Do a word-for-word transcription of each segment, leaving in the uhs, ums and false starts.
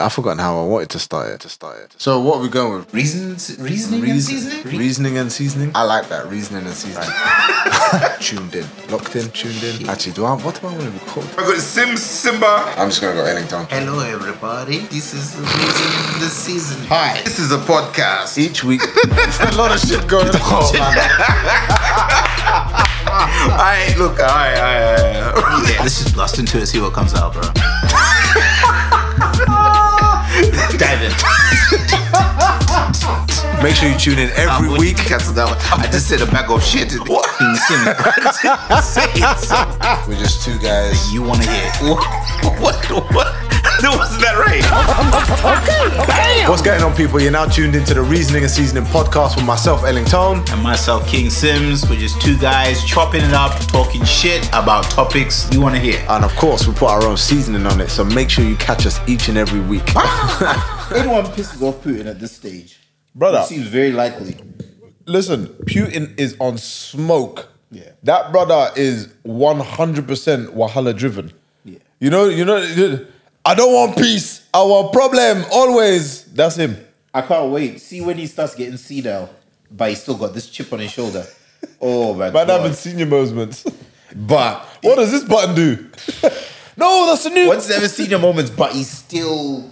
I've forgotten how I wanted to start it. To start it. So what are we going with? Reasons, reasoning Reason, and seasoning? Reasoning and seasoning? I like that, reasoning and seasoning. Right. Tuned in. Locked in, tuned in. Actually, do I, what do I want to be called? I got Sims, Simba. I'm just going to go Ellington. Hello, everybody. This is the Reasoning and the Seasoning. Hi. This is a podcast. Each week. There's a lot of shit going on, man. Alright, look, alright, alright, alright. Yeah, let's just blast into it and see what comes out, bro. Dive in. Make sure you tune in every um, week. Cancel that one. I just said a bag of shit. What? We're just two guys. You want to hear? What? What? What? Wasn't that right? What's going on, people? You're now tuned into the Reasoning and Seasoning Podcast with myself, Ellington. And myself, King Sims. We're just two guys chopping it up, talking shit about topics you want to hear. And of course, we put our own seasoning on it, so make sure you catch us each and every week. Everyone pisses off Putin at this stage. Brother. It seems very likely. Listen, Putin is on smoke. Yeah. That brother is one hundred percent Wahala driven. Yeah. You know, you know... I don't want peace. I want problem always. That's him. I can't wait. See when he starts getting senile, but he's still got this chip on his shoulder. Oh my God! Man, I haven't seen your moments. But what does this button do? No, that's a new. Once he's ever seen your moments, but he's still.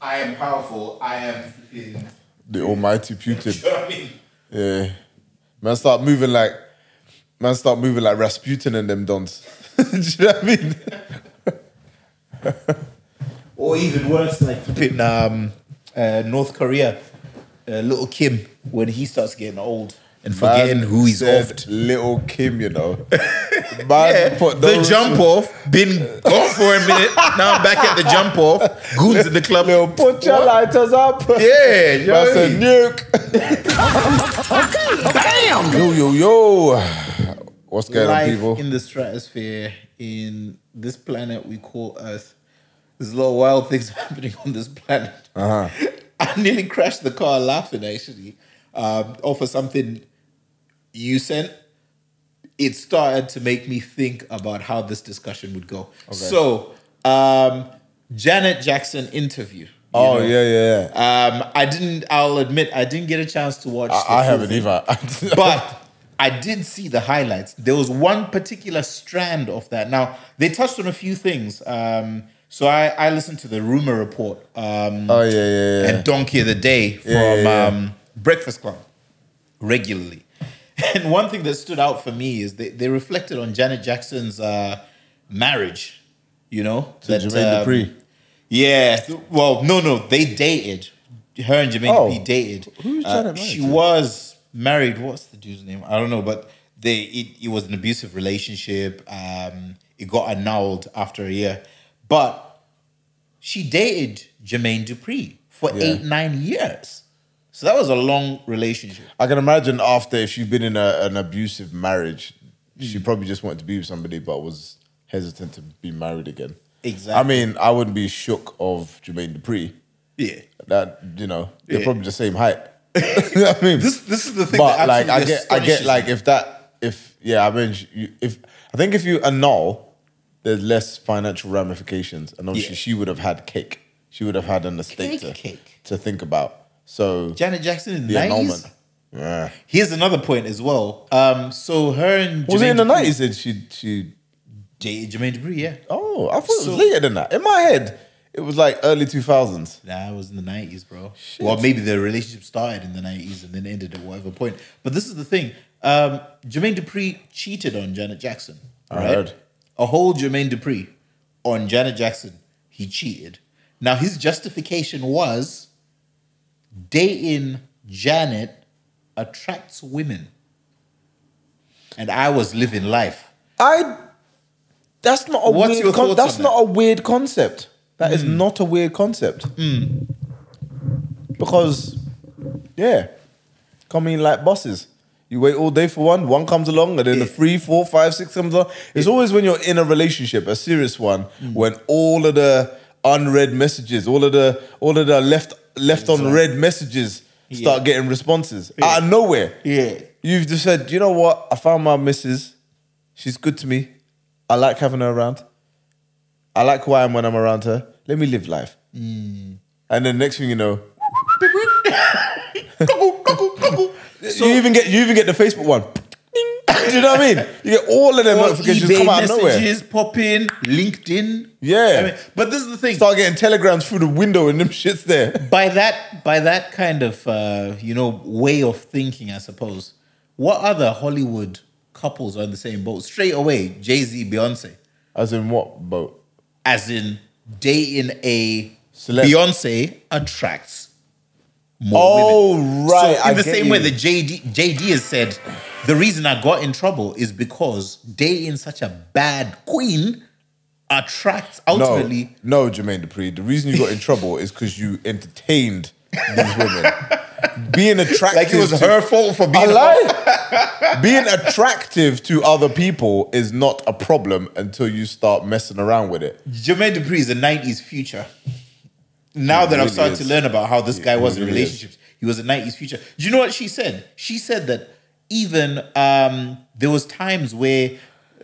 I am powerful. I am in... the Almighty Putin. You know what I mean? Yeah, man, start moving like, man, start moving like Rasputin and them dons. Do you know what I mean? Or even worse, like in um, uh, North Korea, uh, little Kim, when he starts getting old and forgetting man who he's offed. Little Kim, you know. Man yeah, put the jump off, been gone for a minute, now I'm back at the jump off. Goons in the club. Little, put your what? Lighters up. Yeah, yo. That's a nuke. Damn. Yo, yo, yo. What's going Life on, people? In the stratosphere, in this planet we call Earth. There's a lot of wild things happening on this planet. Uh-huh. I nearly crashed the car laughing, actually. Um, off of something you sent. It started to make me think about how this discussion would go. Okay. So, um, Janet Jackson interview. You oh know? yeah, yeah, yeah. Um, I didn't, I'll admit, I didn't get a chance to watch I, the I haven't either. But... I did see the highlights. There was one particular strand of that. Now, they touched on a few things. Um, so I, I listened to the Rumor Report. Um, oh, yeah, yeah, yeah. And Donkey of the Day from yeah, yeah, yeah. Um, Breakfast Club regularly. And one thing that stood out for me is they, they reflected on Janet Jackson's uh, marriage, you know? To that, Jermaine um, Dupri. Yeah. Well, no, no. They dated. Her and Jermaine oh, Dupri dated. Who's Janet uh, She to? was... married, what's the dude's name? I don't know, but they it, it was an abusive relationship. Um, it got annulled after a year. But she dated Jermaine Dupri for yeah. eight, nine years. So that was a long relationship. I can imagine after, if you've been in a, an abusive marriage, mm. she probably just wanted to be with somebody but was hesitant to be married again. Exactly. I mean, I wouldn't be shook of Jermaine Dupri. Yeah. That, you know, they're yeah. probably the same height. You know what I mean? This this is the thing. But that like I get I get like if that if yeah I mean you, if I think if you annul, there's less financial ramifications, and obviously yeah. she would have had cake. She would have had an estate cake, to, cake. to think about. So Janet Jackson in the nineties. Yeah. Here's another point as well. Um, so her and was it in the nineties that she she dated Jermaine Dupri? Yeah. Oh, I thought so, it was later than that. In my head. It was like early two thousands. Nah, it was in the nineties, bro. Shit. Well, maybe the relationship started in the nineties and then ended at whatever point. But this is the thing. Um, Jermaine Dupri cheated on Janet Jackson. I right? heard. A whole Jermaine Dupri on Janet Jackson. He cheated. Now, his justification was dating Janet attracts women. And I was living life. I. That's not a, What's weird, con that's not that? a weird concept. That is mm. not a weird concept. Mm. Because, yeah, come in like buses. You wait all day for one, one comes along, and then it, the three, four, five, six comes along. It's it, always when you're in a relationship, a serious one, mm. when all of the unread messages, all of the all of the left left unread messages start yeah. getting responses yeah. out of nowhere. Yeah. You've just said, you know what? I found my missus. She's good to me. I like having her around. I like who I am when I'm around her. let me live life. Mm. And then next thing you know, so, you even get you even get the Facebook one. Do you know what I mean? You get all of them notifications come out of nowhere. Messages pop in, LinkedIn. Yeah. I mean, but this is the thing. Start getting telegrams through the window and them shit's there. By that, by that kind of, uh, you know, way of thinking, I suppose, what other Hollywood couples are in the same boat? Straight away, Jay-Z, Beyonce. As in what boat? As in dating a Celeb. Beyonce attracts more oh, women. Right. So in I the same you. way that J D, J D has said, the reason I got in trouble is because dating such a bad queen attracts ultimately... No, no Jermaine Dupri. The reason you got in trouble is because you entertained these women. Being attractive... Like it was to, her fault for being... I lied. Being attractive to other people is not a problem until you start messing around with it. Jermaine Dupri is a nineties future. Now it that really I've started is. to learn about how this it guy was really in relationships, is. he was a nineties future. Do you know what she said? She said that even um, there was times where,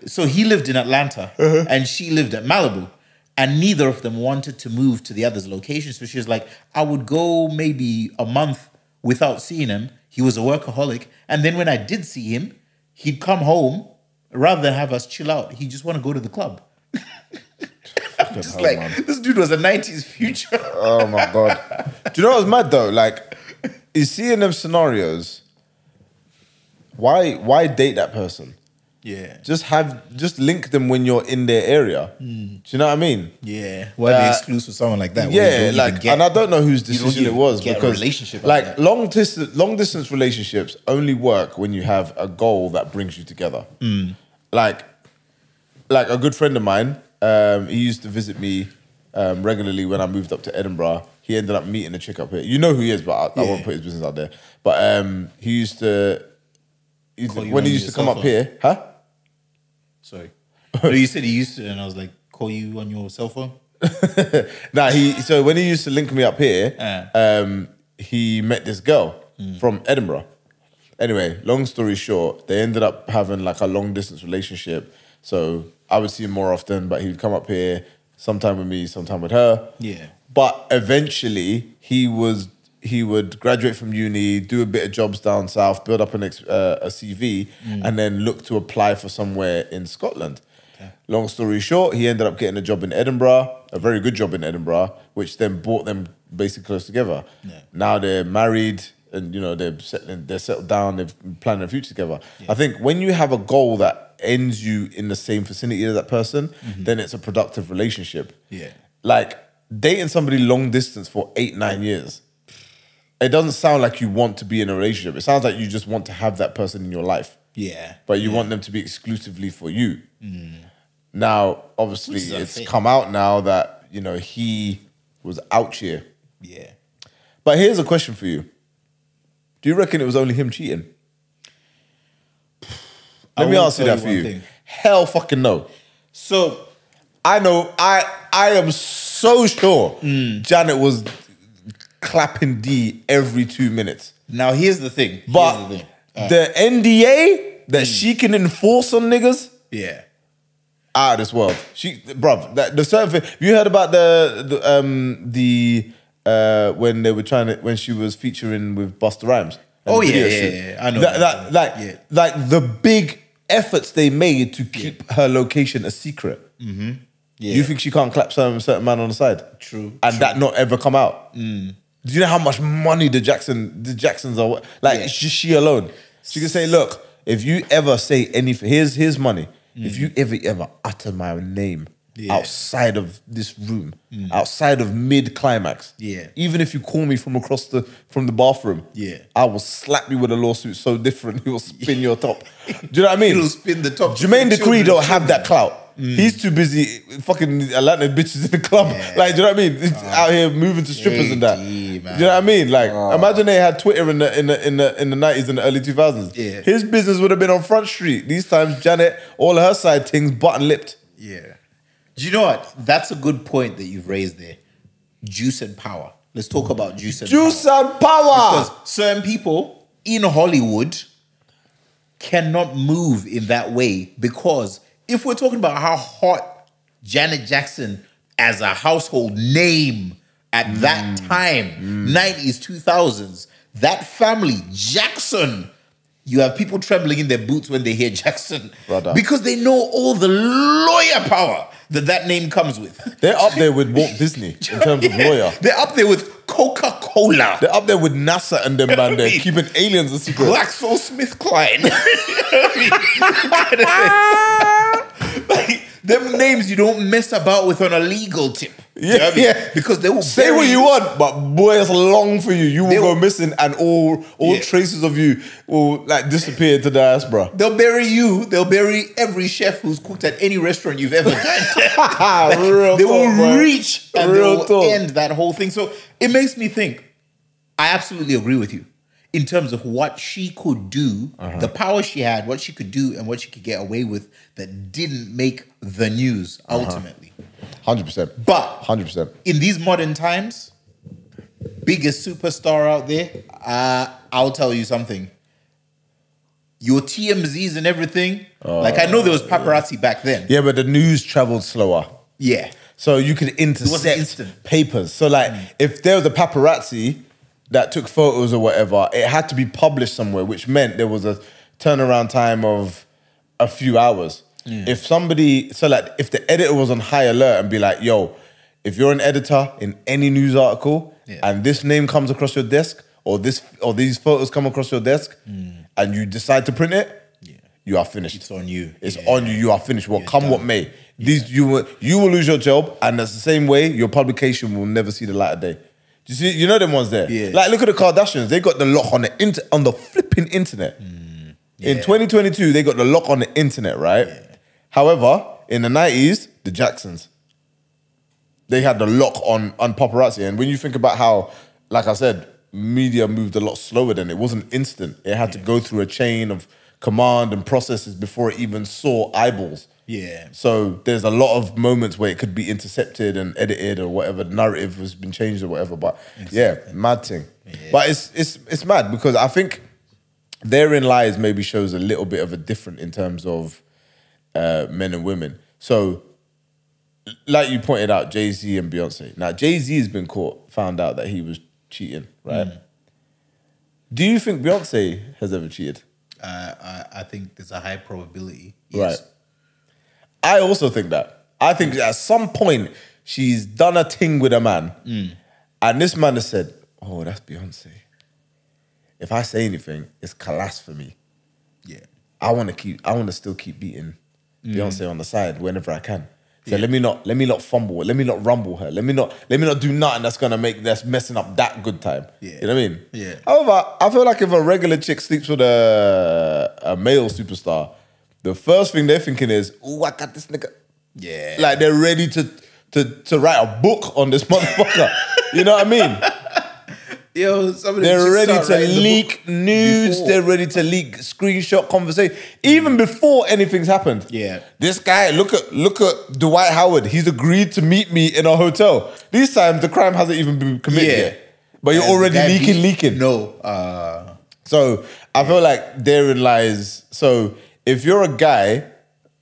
so he lived in Atlanta uh-huh. and she lived at Malibu, and neither of them wanted to move to the other's location. So she was like, I would go maybe a month without seeing him. He was a workaholic. And then when I did see him, he'd come home rather than have us chill out. He'd just want to go to the club. Just like, man. This dude was a nineties future. Oh my God. Do you know what's mad though? Like, is seeing them scenarios, why why date that person? Yeah. Just have, just link them when you're in their area. Mm. Do you know what I mean? Yeah. Why uh, be exclusive with someone like that? Yeah, like, get, and I don't know whose decision it was. Get because a relationship like, like long distance, long distance relationships only work when you have a goal that brings you together. Mm. Like, like a good friend of mine, Um, he used to visit me um, regularly when I moved up to Edinburgh. He ended up meeting a chick up here. You know who he is, but I, yeah. I won't put his business out there. But um, he used to, he used to when he used to come up here, huh? Sorry. No, you said he used to, and I was like, call you on your cell phone? Nah, he, so when he used to link me up here, uh. um, he met this girl mm. from Edinburgh. Anyway, long story short, they ended up having like a long distance relationship. So I would see him more often, but he would come up here, sometime with me, sometime with her. Yeah. But eventually, he was he would graduate from uni, do a bit of jobs down south, build up an ex, uh, a C V, mm. and then look to apply for somewhere in Scotland. Okay. Long story short, he ended up getting a job in Edinburgh, a very good job in Edinburgh, which then brought them basically close together. Yeah. Now they're married, and you know they're settling, they're settled down, they've planned their future together. Yeah. I think when you have a goal that ends you in the same vicinity as that person, mm-hmm. then it's a productive relationship. Yeah. Like dating somebody long distance for eight, nine years, it doesn't sound like you want to be in a relationship. It sounds like you just want to have that person in your life. Yeah. But you yeah. want them to be exclusively for you. Mm. Now, obviously, it's thing. come out now that, you know, he was out here. Yeah. But here's a question for you. Do you reckon it was only him cheating? Let I me ask you that you for you. Thing. Hell fucking no. So, I know, I I am so sure mm. Janet was clapping D every two minutes. Now, here's the thing. But here's the, thing. Uh, the N D A that mm. she can enforce on niggas? Yeah. Out of this world. She, bruv, that, the certain thing, you heard about the, the, um, the uh, when they were trying to, when she was featuring with Busta Rhymes? Oh yeah, yeah, yeah, yeah, I know. That, that, like, yeah. like the big efforts they made to keep yeah. her location a secret. Mm-hmm. Yeah. You think she can't clap some certain man on the side? True. And true. That not ever come out. Mm. Do you know how much money the Jackson, the Jacksons are? Like yeah. it's just she alone. She can say, "Look, if you ever say anything, here's here's money. Mm. If you ever ever utter my name yeah. outside of this room, mm. outside of mid climax, yeah. even if you call me from across the from the bathroom, yeah. I will slap you with a lawsuit so different. He will spin your top. Do you know what I mean? He will spin the top. Jermaine Dupri don't have that clout. Mm. He's too busy fucking Atlanta bitches in the club. Yeah. Like, do you know what I mean? It's oh. out here moving to strippers J D, and that. Man. Do you know what I mean? Like, oh. imagine they had Twitter in the in the in the in the nineties and the early two thousands. Yeah. His business would have been on Front Street. These times, Janet, all of her side things, button lipped. Yeah. Do you know what? That's a good point that you've raised there. Juice and power. Let's talk about juice and juice power. Juice and power! Because certain people in Hollywood cannot move in that way because if we're talking about how hot Janet Jackson as a household name at mm. that time, mm. nineties, two thousands. That family, Jackson, you have people trembling in their boots when they hear Jackson. Brother. Because they know all the lawyer power that that name comes with. They're up there with Walt Disney in terms yeah. of lawyer. They're up there with Coca-Cola. They're up there with NASA and them man there, keeping aliens a secret. GlaxoSmithKline. Like, them names you don't mess about with on a legal tip. Yeah, you know what I mean? Yeah. Because they will say what you want, but boy, it's long for you. You will, will go missing, and all all yeah. traces of you will like disappear to the diaspora. They'll bury you. They'll bury every chef who's cooked at any restaurant you've ever done. Like, real they talk, will bro. reach and real they will talk. end that whole thing. So it makes me think. I absolutely agree with you in terms of what she could do, uh-huh. the power she had, what she could do, and what she could get away with that didn't make the news ultimately. Uh-huh. one hundred percent. But one hundred percent. In these modern times, biggest superstar out there, uh, I'll tell you something. Your T M Zs and everything, uh, like I know there was paparazzi yeah. back then. Yeah, but the news traveled slower. Yeah. So you could intercept papers. So like mm. if there was a paparazzi that took photos or whatever, it had to be published somewhere, which meant there was a turnaround time of a few hours. Yeah. If somebody, so like if the editor was on high alert and be like, yo, if you're an editor in any news article yeah. and this name comes across your desk or this or these photos come across your desk mm. and you decide to print it, yeah. you are finished. It's on you. It's yeah. on you. You are finished. Well, yeah, come what may. Yeah. These you will, you will lose your job, and that's the same way your publication will never see the light of day. You see, you know them ones there. Yeah. Like look at the Kardashians. They got the lock on the inter on the flipping internet. Mm. Yeah. In twenty twenty-two, they got the lock on the internet, right? Yeah. However, in the nineties, the Jacksons, they had the lock on, on paparazzi. And when you think about how, like I said, media moved a lot slower then. It wasn't instant. It had yeah. to go through a chain of command and processes before it even saw eyeballs. Yeah. So there's a lot of moments where it could be intercepted and edited or whatever. The narrative has been changed or whatever. But exactly. yeah, mad thing. Yeah. But it's, it's, it's mad because I think therein lies maybe shows a little bit of a different in terms of Uh, men and women. So, like you pointed out, Jay-Z and Beyonce. Now, Jay-Z has been caught, found out that he was cheating, right? Mm. Do you think Beyonce has ever cheated? Uh, I, I think there's a high probability. Yes. Right. I also think that. I think that at some point, she's done a thing with a man. Mm. And this man has said, oh, that's Beyonce. If I say anything, it's collapse for me. Yeah. I want to keep, I want to still keep beating Beyonce mm. on the side whenever I can. So yeah. let me not let me not fumble her. Let me not rumble her. Let me not let me not do nothing that's gonna make that's messing up that good time. Yeah. You know what I mean? Yeah. However, I feel like if a regular chick sleeps with a a male superstar, the first thing they're thinking is, "Oh, I got this nigga." Yeah. Like they're ready to to to write a book on this motherfucker. You know what I mean? Yo, they're ready to leak the nudes. Before. They're ready to leak screenshot conversation, even before anything's happened. Yeah, this guy. Look at look at Dwight Howard. He's agreed to meet me in a hotel. These times the crime hasn't even been committed yeah. yet, but you're As already leaking, be, leaking. No. Uh, so I yeah. feel like therein lies. So if you're a guy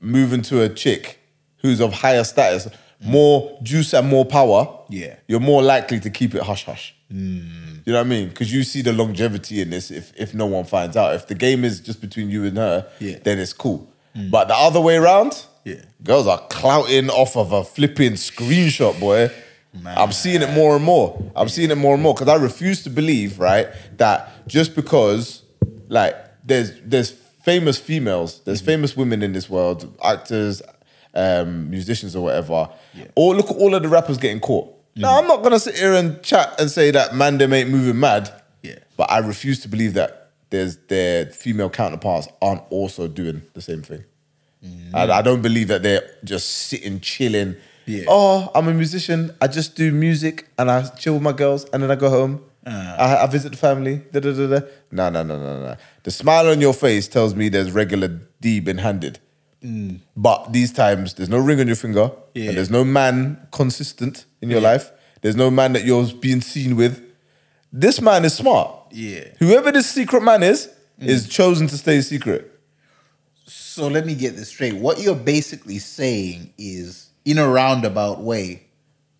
moving to a chick who's of higher status, mm. more juice and more power, yeah, you're more likely to keep it hush hush. Mm. You know what I mean? Because you see the longevity in this if, if no one finds out. If the game is just between you and her, yeah. then it's cool. Mm. But the other way around, yeah. girls are clouting off of a flipping screenshot, boy. Man. I'm seeing it more and more. I'm seeing it more and more because I refuse to believe, right, that just because, like, there's there's famous females, there's mm-hmm. famous women in this world, actors, um, musicians or whatever. Yeah. Or look at all of the rappers getting caught. No, mm. I'm not going to sit here and chat and say that man, them ain't moving mad. Yeah. But I refuse to believe that there's their female counterparts aren't also doing the same thing. Mm. I, I don't believe that they're just sitting, chilling. Yeah. Oh, I'm a musician. I just do music and I chill with my girls and then I go home. Uh. I, I visit the family. Da, da, da, da. No, no, no, no, no. The smile on your face tells me there's regular D been handed. Mm. But these times, there's no ring on your finger yeah. and there's no man consistent in your yeah. life. There's no man that you're being seen with. This man is smart. Yeah. Whoever this secret man is, mm. is chosen to stay secret. So let me get this straight. What you're basically saying is, in a roundabout way,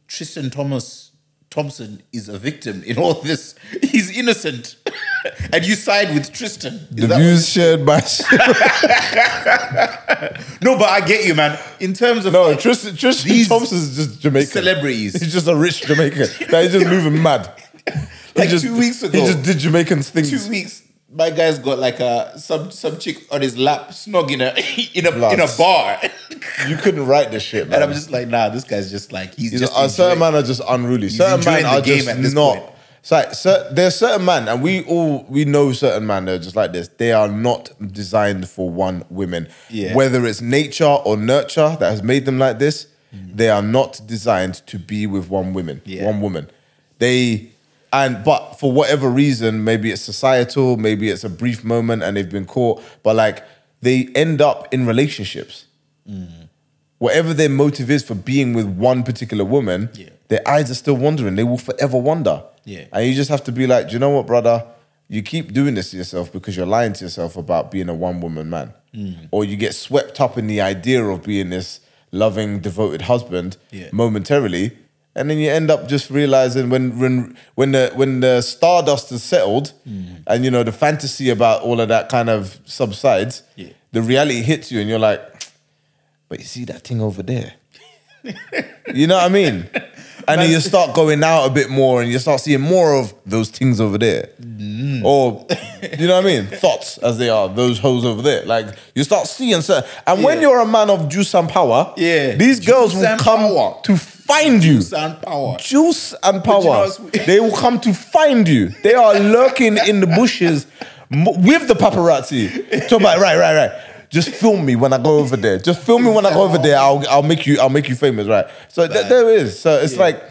Tristan Thomas Thompson is a victim in all this. He's innocent. And you side with Tristan. Is the that views shared by... No, but I get you, man. In terms of... No, like, Tristan, Tristan Thompson is just Jamaican. Celebrities. He's just a rich Jamaican. Like, he's just moving mad. He like just, two weeks ago. He just did Jamaican things. Two weeks. My guy's got like a some some chick on his lap, snog in a in a Blast. in a bar. You couldn't write this shit, man. And I'm just like, nah, this guy's just like he's, he's just a, certain men are just unruly. He's certain men are game just at this not. Point. It's like cer there's certain men, and we all we know certain men that are just like this. They are not designed for one women. Yeah. Whether it's nature or nurture that has made them like this, mm. they are not designed to be with one woman. Yeah. One woman. They. And, but for whatever reason, maybe it's societal, maybe it's a brief moment and they've been caught, but like they end up in relationships. Mm. Whatever their motive is for being with one particular woman, yeah. their eyes are still wandering. They will forever wander. Yeah. And you just have to be like, do you know what, brother? You keep doing this to yourself because you're lying to yourself about being a one-woman man. Mm. Or you get swept up in the idea of being this loving, devoted husband yeah. momentarily. And then you end up just realizing when when when the when the stardust is settled, mm. and you know the fantasy about all of that kind of subsides, yeah. the reality hits you, and you're like, "But you see that thing over there," you know what I mean? And then you start going out a bit more, and you start seeing more of those things over there, mm. or you know what I mean? Thoughts as they are, those hoes over there. Like you start seeing, certain, and yeah. when you're a man of juice and power, yeah, these juice girls will come power. to. Find you. Juice and power. Juice and power. They will come to find you. They are lurking in the bushes with the paparazzi. Talk about, right, right, right. Just film me when I go over there. Just film me when I go over there. I'll, I'll make you, I'll make you famous, right? So th there it is. So it's yeah. like,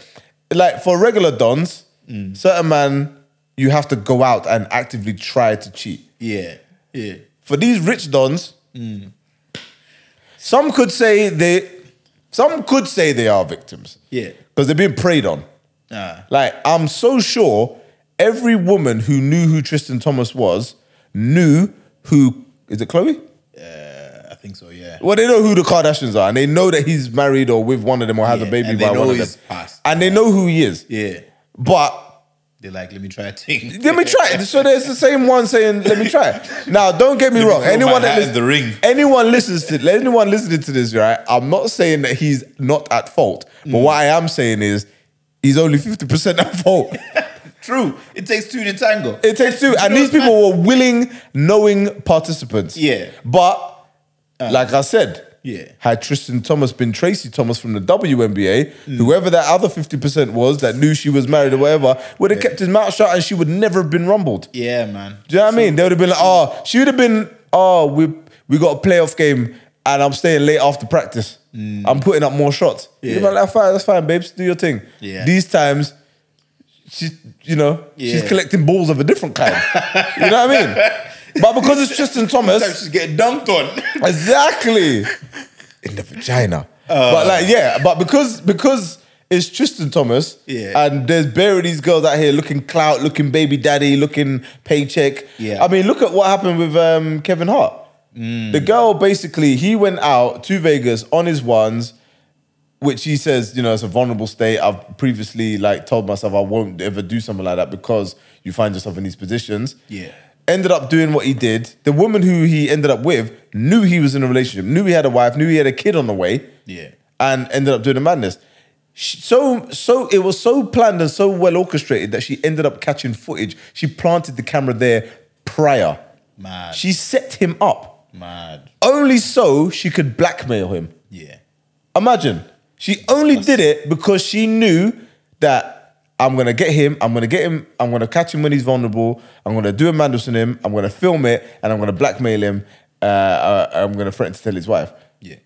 like for regular dons, mm. certain man, you have to go out and actively try to cheat. Yeah, yeah. For these rich dons, mm. some could say they. Some could say they are victims. Yeah. Because they're being preyed on. Ah. Like, I'm so sure every woman who knew who Tristan Thomas was knew who, is it Chloe? Uh, I think so, yeah. Well, they know who the Kardashians are and they know that he's married or with one of them or has yeah, a baby by one of them. Past. And they know who he is. Yeah. But... They're like, let me try a thing. Let me try it. So there's the same one saying, let me try it. Now, don't get me let wrong. Me anyone that listens, the ring. Anyone listens to anyone listening to this, right? I'm not saying that he's not at fault, but mm. what I am saying is he's only fifty percent at fault. True. It takes two to tango. It takes two. And these people were willing, knowing participants. Yeah. But uh, like I said, yeah. had Tristan Thomas been Tracy Thomas from the W N B A, mm. whoever that other fifty percent was that knew she was married or whatever, would have yeah. kept his mouth shut and she would never have been rumbled. Yeah, man. Do you know what so, I mean? They would have been like, oh, she would have been, oh, we we got a playoff game and I'm staying late after practice. Mm. I'm putting up more shots. Yeah. You'd be like, that's fine, that's fine, babes. Do your thing. Yeah. These times, she, you know, yeah. she's collecting balls of a different kind. You know what I mean? But because it's Tristan Thomas, she's getting dunked on. Exactly. In the vagina. Uh, but like, yeah, but because because it's Tristan Thomas, yeah. and there's barely these girls out here looking clout, looking baby daddy, looking paycheck. Yeah. I mean, look at what happened with um, Kevin Hart. Mm. The girl basically, he went out to Vegas on his ones, which he says, you know, it's a vulnerable state. I've previously like told myself I won't ever do something like that because you find yourself in these positions. Yeah. Ended up doing what he did. The woman who he ended up with knew he was in a relationship, knew he had a wife, knew he had a kid on the way, yeah, and ended up doing the madness. She, so, so it was so planned and so well orchestrated that she ended up catching footage. She planted the camera there prior. Mad. She set him up. Mad. Only so she could blackmail him. Yeah. Imagine. She only did it because she knew that I'm gonna get him, I'm gonna get him, I'm gonna catch him when he's vulnerable, I'm gonna do a Mandus on him, I'm gonna film it, and I'm gonna blackmail him, uh, I'm gonna threaten to tell his wife. Yeah.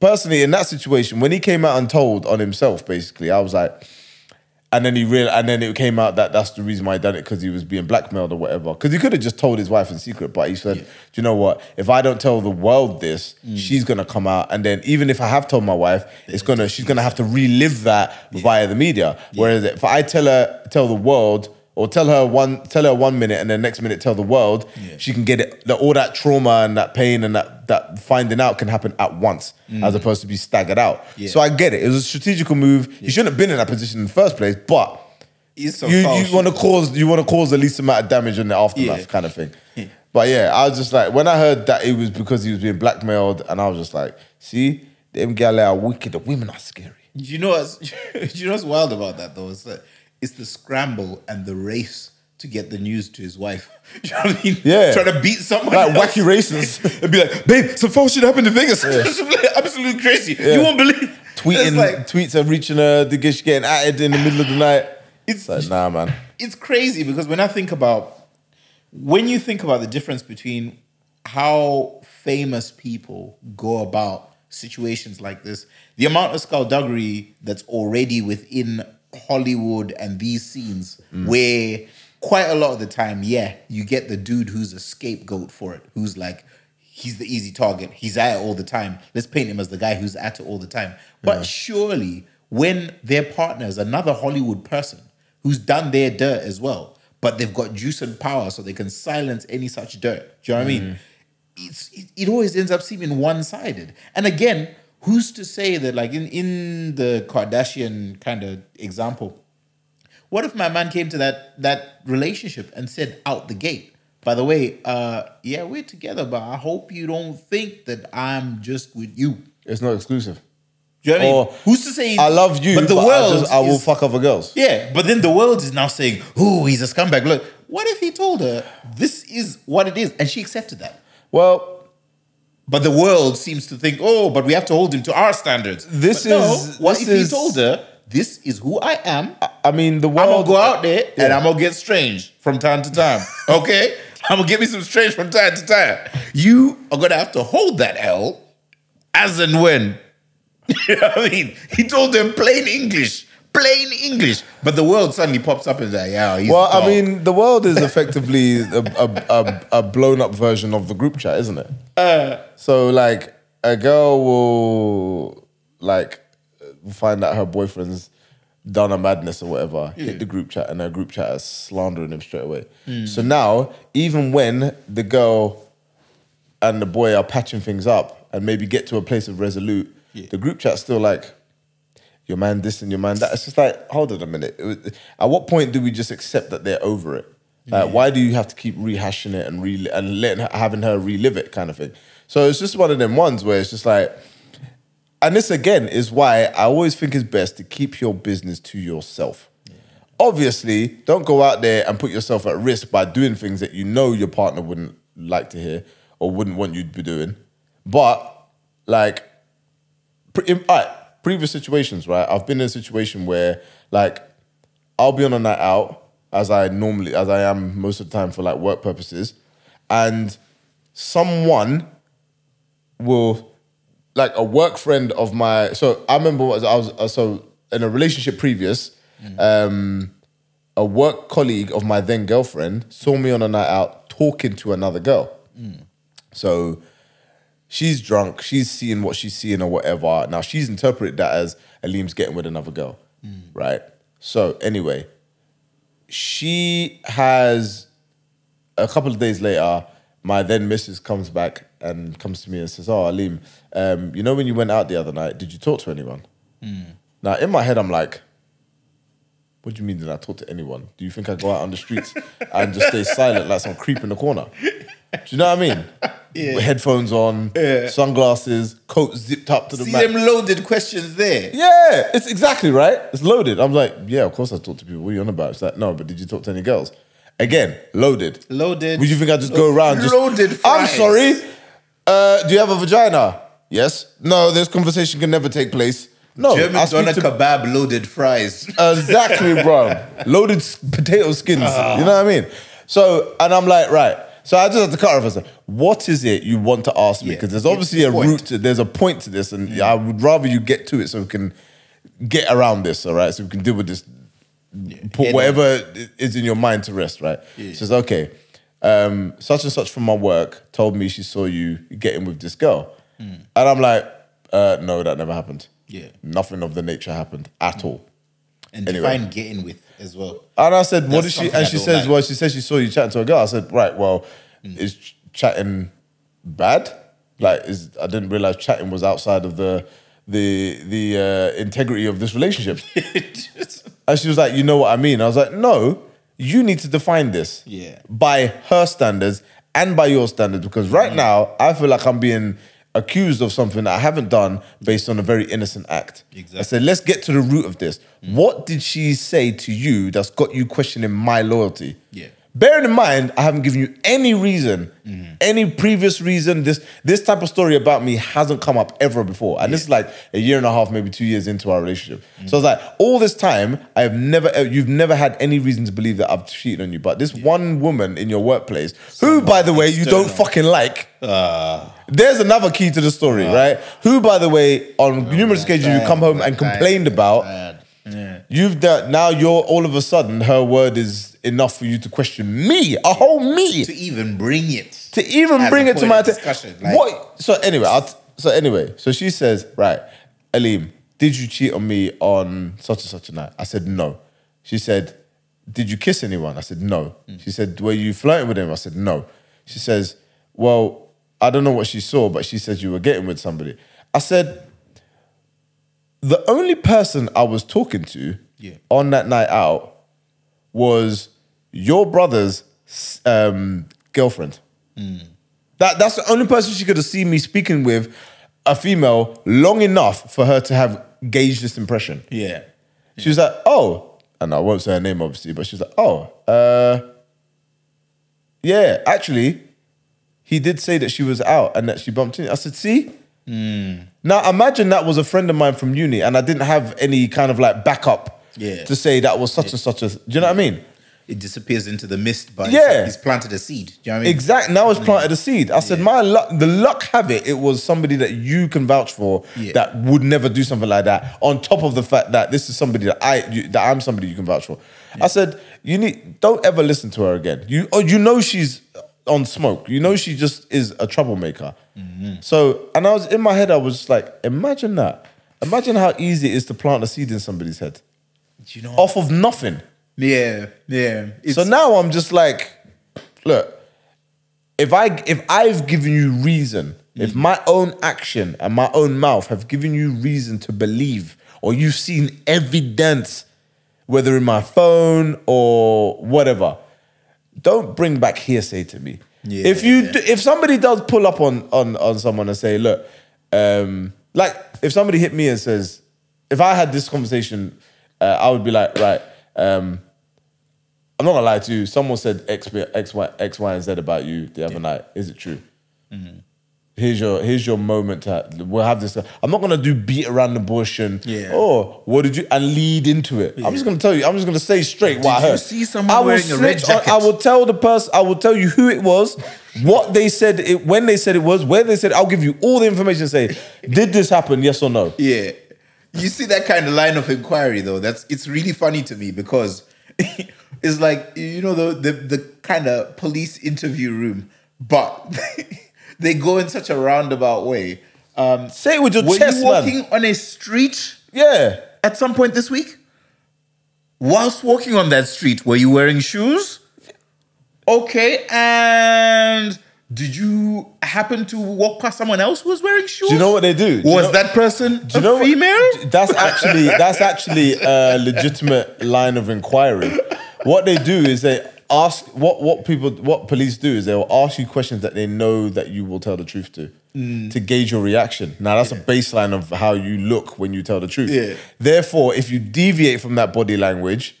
Personally, in that situation, when he came out and told on himself, basically, I was like, and then he real, and then it came out that that's the reason why he done it, because he was being blackmailed or whatever. Because he could have just told his wife in secret, but he said, yeah. do you know what, if I don't tell the world this, mm. she's gonna come out, and then even if I have told my wife, it's gonna she's gonna have to relive that yeah. via the media. Yeah. Whereas if I tell her, tell the world or tell her one tell her one minute and the next minute tell the world, yeah. she can get it. That all that trauma and that pain and that that finding out can happen at once, mm. as opposed to be staggered out. Yeah. So I get it. It was a strategical move. Yeah. You shouldn't have been in that position in the first place, but so you, you want to cause you want to cause the least amount of damage in the aftermath, yeah. kind of thing. Yeah. But yeah, I was just like, when I heard that it was because he was being blackmailed, and I was just like, see, them gals are wicked. The women are scary. You know what's you know what's wild about that though? It's that. It's the scramble and the race to get the news to his wife. Do you know what I mean? Yeah. Trying to beat someone like else. Wacky races. It'd be like, babe, some false shit happened in Vegas. Yeah. Absolutely crazy. Yeah. You won't believe. Tweeting, like, tweets are reaching her. They're getting at it in the middle of the night. It's, it's like, nah, man. It's crazy because when I think about, when you think about the difference between how famous people go about situations like this, the amount of skullduggery that's already within Hollywood and these scenes mm. where quite a lot of the time, yeah, you get the dude who's a scapegoat for it, who's like, he's the easy target, he's at it all the time. Let's paint him as the guy who's at it all the time. But yeah. surely when their partner is another Hollywood person who's done their dirt as well, but they've got juice and power so they can silence any such dirt. Do you know what mm. I mean? It's, it, it always ends up seeming one-sided. And again, who's to say that, like, in, in the Kardashian kind of example, what if my man came to that that relationship and said out the gate, by the way, uh, yeah, we're together, but I hope you don't think that I'm just with you. It's not exclusive. Do you know what I mean? Who's to say? I love you, but, the but world I, just, I will is, fuck other girls. Yeah, but then the world is now saying, oh, he's a scumbag. Look, what if he told her, this is what it is, and she accepted that? Well... But the world seems to think, oh, but we have to hold him to our standards. This no, is what this if is, he told her, this is who I am. I mean, the world. I'm gonna go out there yeah. and I'm gonna get strange from time to time. Okay, I'm gonna give me some strange from time to time. You are gonna have to hold that L, as and when. You know what I mean? He told them plain English, plain English. But the world suddenly pops up and is like, yeah, he's well, I mean, the world is effectively a, a, a, a blown up version of the group chat, isn't it? Uh, so like a girl will like find out her boyfriend's done a madness or whatever, yeah. hit the group chat, and her group chat is slandering him straight away. Mm. So now even when the girl and the boy are patching things up and maybe get to a place of resolute, yeah. the group chat's still like, your man this and your man that. It's just like, hold on a minute. It was, at what point do we just accept that they're over it? Like, yeah. why do you have to keep rehashing it and re and letting her, having her relive it kind of thing? So it's just one of them ones where it's just like, and this again is why I always think it's best to keep your business to yourself. Yeah. Obviously, don't go out there and put yourself at risk by doing things that you know your partner wouldn't like to hear or wouldn't want you to be doing. But like, in, all right, previous situations, right? I've been in a situation where like, I'll be on a night out, as I normally, as I am most of the time for like work purposes. And someone will, like a work friend of my, so I remember what I was, so in a relationship previous, mm. um, a work colleague of my then girlfriend saw me on a night out talking to another girl. Mm. So she's drunk, she's seeing what she's seeing or whatever. Now she's interpreted that as Aleem's getting with another girl, mm. right? So anyway, she has, a couple of days later, my then missus comes back and comes to me and says, oh, Aleem, um, you know when you went out the other night, did you talk to anyone? Mm. Now, in my head, I'm like, what do you mean did I talk to anyone? Do you think I go out on the streets and just stay silent like some creep in the corner? Do you know what I mean? Yeah. Headphones on, yeah. sunglasses, coat zipped up to the back. See them loaded questions there. Yeah, it's exactly right. It's loaded. I'm like, yeah, of course I talk to people. What are you on about? It's like, no, but did you talk to any girls? Again, loaded. Loaded. Would you think I just loaded. go around? Just, loaded fries. I'm sorry. Uh, do you have a vagina? Yes. No, this conversation can never take place. No. German doner kebab, loaded fries. Exactly, bro. Loaded potato skins. Uh. You know what I mean? So, and I'm like, right. So I just have to cut off and say, what is it you want to ask me? Because yeah, there's obviously a point. route, to, there's a point to this, and yeah. I would rather you get to it so we can get around this, all right? So we can deal with this, yeah. put yeah, whatever yeah. is in your mind to rest, right? Yeah. She says, okay, um, such and such from my work told me she saw you getting with this girl. Mm. And I'm like, uh, no, that never happened. Yeah, nothing of the nature happened at mm. all. And anyway. Define getting with as well. And I said, that's what did she, and she says, like, well, she says she saw you chatting to a girl. I said, right, well, mm. is ch chatting bad? Like, is, I didn't realize chatting was outside of the, the, the uh, integrity of this relationship. And she was like, you know what I mean? I was like, no, you need to define this yeah. by her standards and by your standards. Because right mm. now, I feel like I'm being accused of something that I haven't done based on a very innocent act. Exactly. I said, let's get to the root of this. Mm. What did she say to you that's got you questioning my loyalty? Yeah. Bearing in mind, I haven't given you any reason, mm. any previous reason. This, this type of story about me hasn't come up ever before. And yeah. this is like a year and a half, maybe two years into our relationship. Mm. So I was like, all this time, I have never, you've never had any reason to believe that I've cheated on you. But this yeah. one woman in your workplace, Someone who, by the way, external. you don't fucking like. Uh, There's another key to the story, uh, right? Who, by the way, on oh, numerous occasions you come home and complained bad, about, bad. Yeah. You've done, now you're all of a sudden, her word is enough for you to question me, a whole me. To even bring it. To even bring it to my attention. Like, what? So anyway, I'll t so anyway, so she says, right, Aleem, did you cheat on me on such and such a night? I said, no. She said, did you kiss anyone? I said, no. Mm. She said, were you flirting with him? I said, no. She says, well, I don't know what she saw, but she said you were getting with somebody. I said, the only person I was talking to yeah. on that night out was your brother's um, girlfriend. Mm. That, that's the only person she could have seen me speaking with, a female, long enough for her to have gauged this impression. Yeah. yeah. She was like, oh, and I won't say her name obviously, but she was like, oh, uh, yeah, actually, he did say that she was out and that she bumped in. I said, see? Mm. Now imagine that was a friend of mine from uni and I didn't have any kind of like backup yeah. to say that was such it, and such a, do you know yeah. what I mean? It disappears into the mist, but yeah. he's planted a seed, do you know what I mean? Exactly, now it's planted a seed. I yeah. said, my luck, the luck have it, it was somebody that you can vouch for yeah. that would never do something like that, on top of the fact that this is somebody that, I, you, that I'm somebody you can vouch for. Yeah. I said, you need, don't ever listen to her again. You, oh, you know she's on smoke. You know she just is a troublemaker. Mm-hmm. So, and I was, in my head, I was just like, imagine that. Imagine how easy it is to plant a seed in somebody's head. Do you know Off what? of nothing. Yeah, yeah. It's so now I'm just like, look, if, I, if I've given you reason, mm-hmm. if my own action and my own mouth have given you reason to believe, or you've seen evidence, whether in my phone or whatever, don't bring back hearsay to me. Yeah, if you, yeah. do, if somebody does pull up on on on someone and say, look, um, like if somebody hit me and says, if I had this conversation, uh, I would be like, right, um, I'm not gonna lie to you. Someone said X, X, Y, X, Y, and Z about you the other yeah. night. Is it true? Mm-hmm. Here's your here's your moment. To, we'll have this. I'm not gonna do beat around the bush and yeah. oh, what did you and lead into it. Yeah. I'm just gonna tell you. I'm just gonna say straight what I heard. Did you see someone I wearing a red jacket? On, I will tell the person. I will tell you who it was, what they said, it, when they said it was, where they said it. I'll give you all the information. And say, did this happen? Yes or no? Yeah. You see that kind of line of inquiry though. That's it's really funny to me because it's like you know the the, the kind of police interview room, but. They go in such a roundabout way. Um, Say it with your were chest, you walking man. on a street? Yeah. At some point this week? Whilst walking on that street, were you wearing shoes? Okay, and did you happen to walk past someone else who was wearing shoes? Do you know what they do? do Was you know, that person do you know a female? What, that's actually that's actually a legitimate line of inquiry. What they do is they... Ask what what people what police do is they'll ask you questions that they know that you will tell the truth to mm. to gauge your reaction. Now that's yeah. a baseline of how you look when you tell the truth. Yeah. Therefore, if you deviate from that body language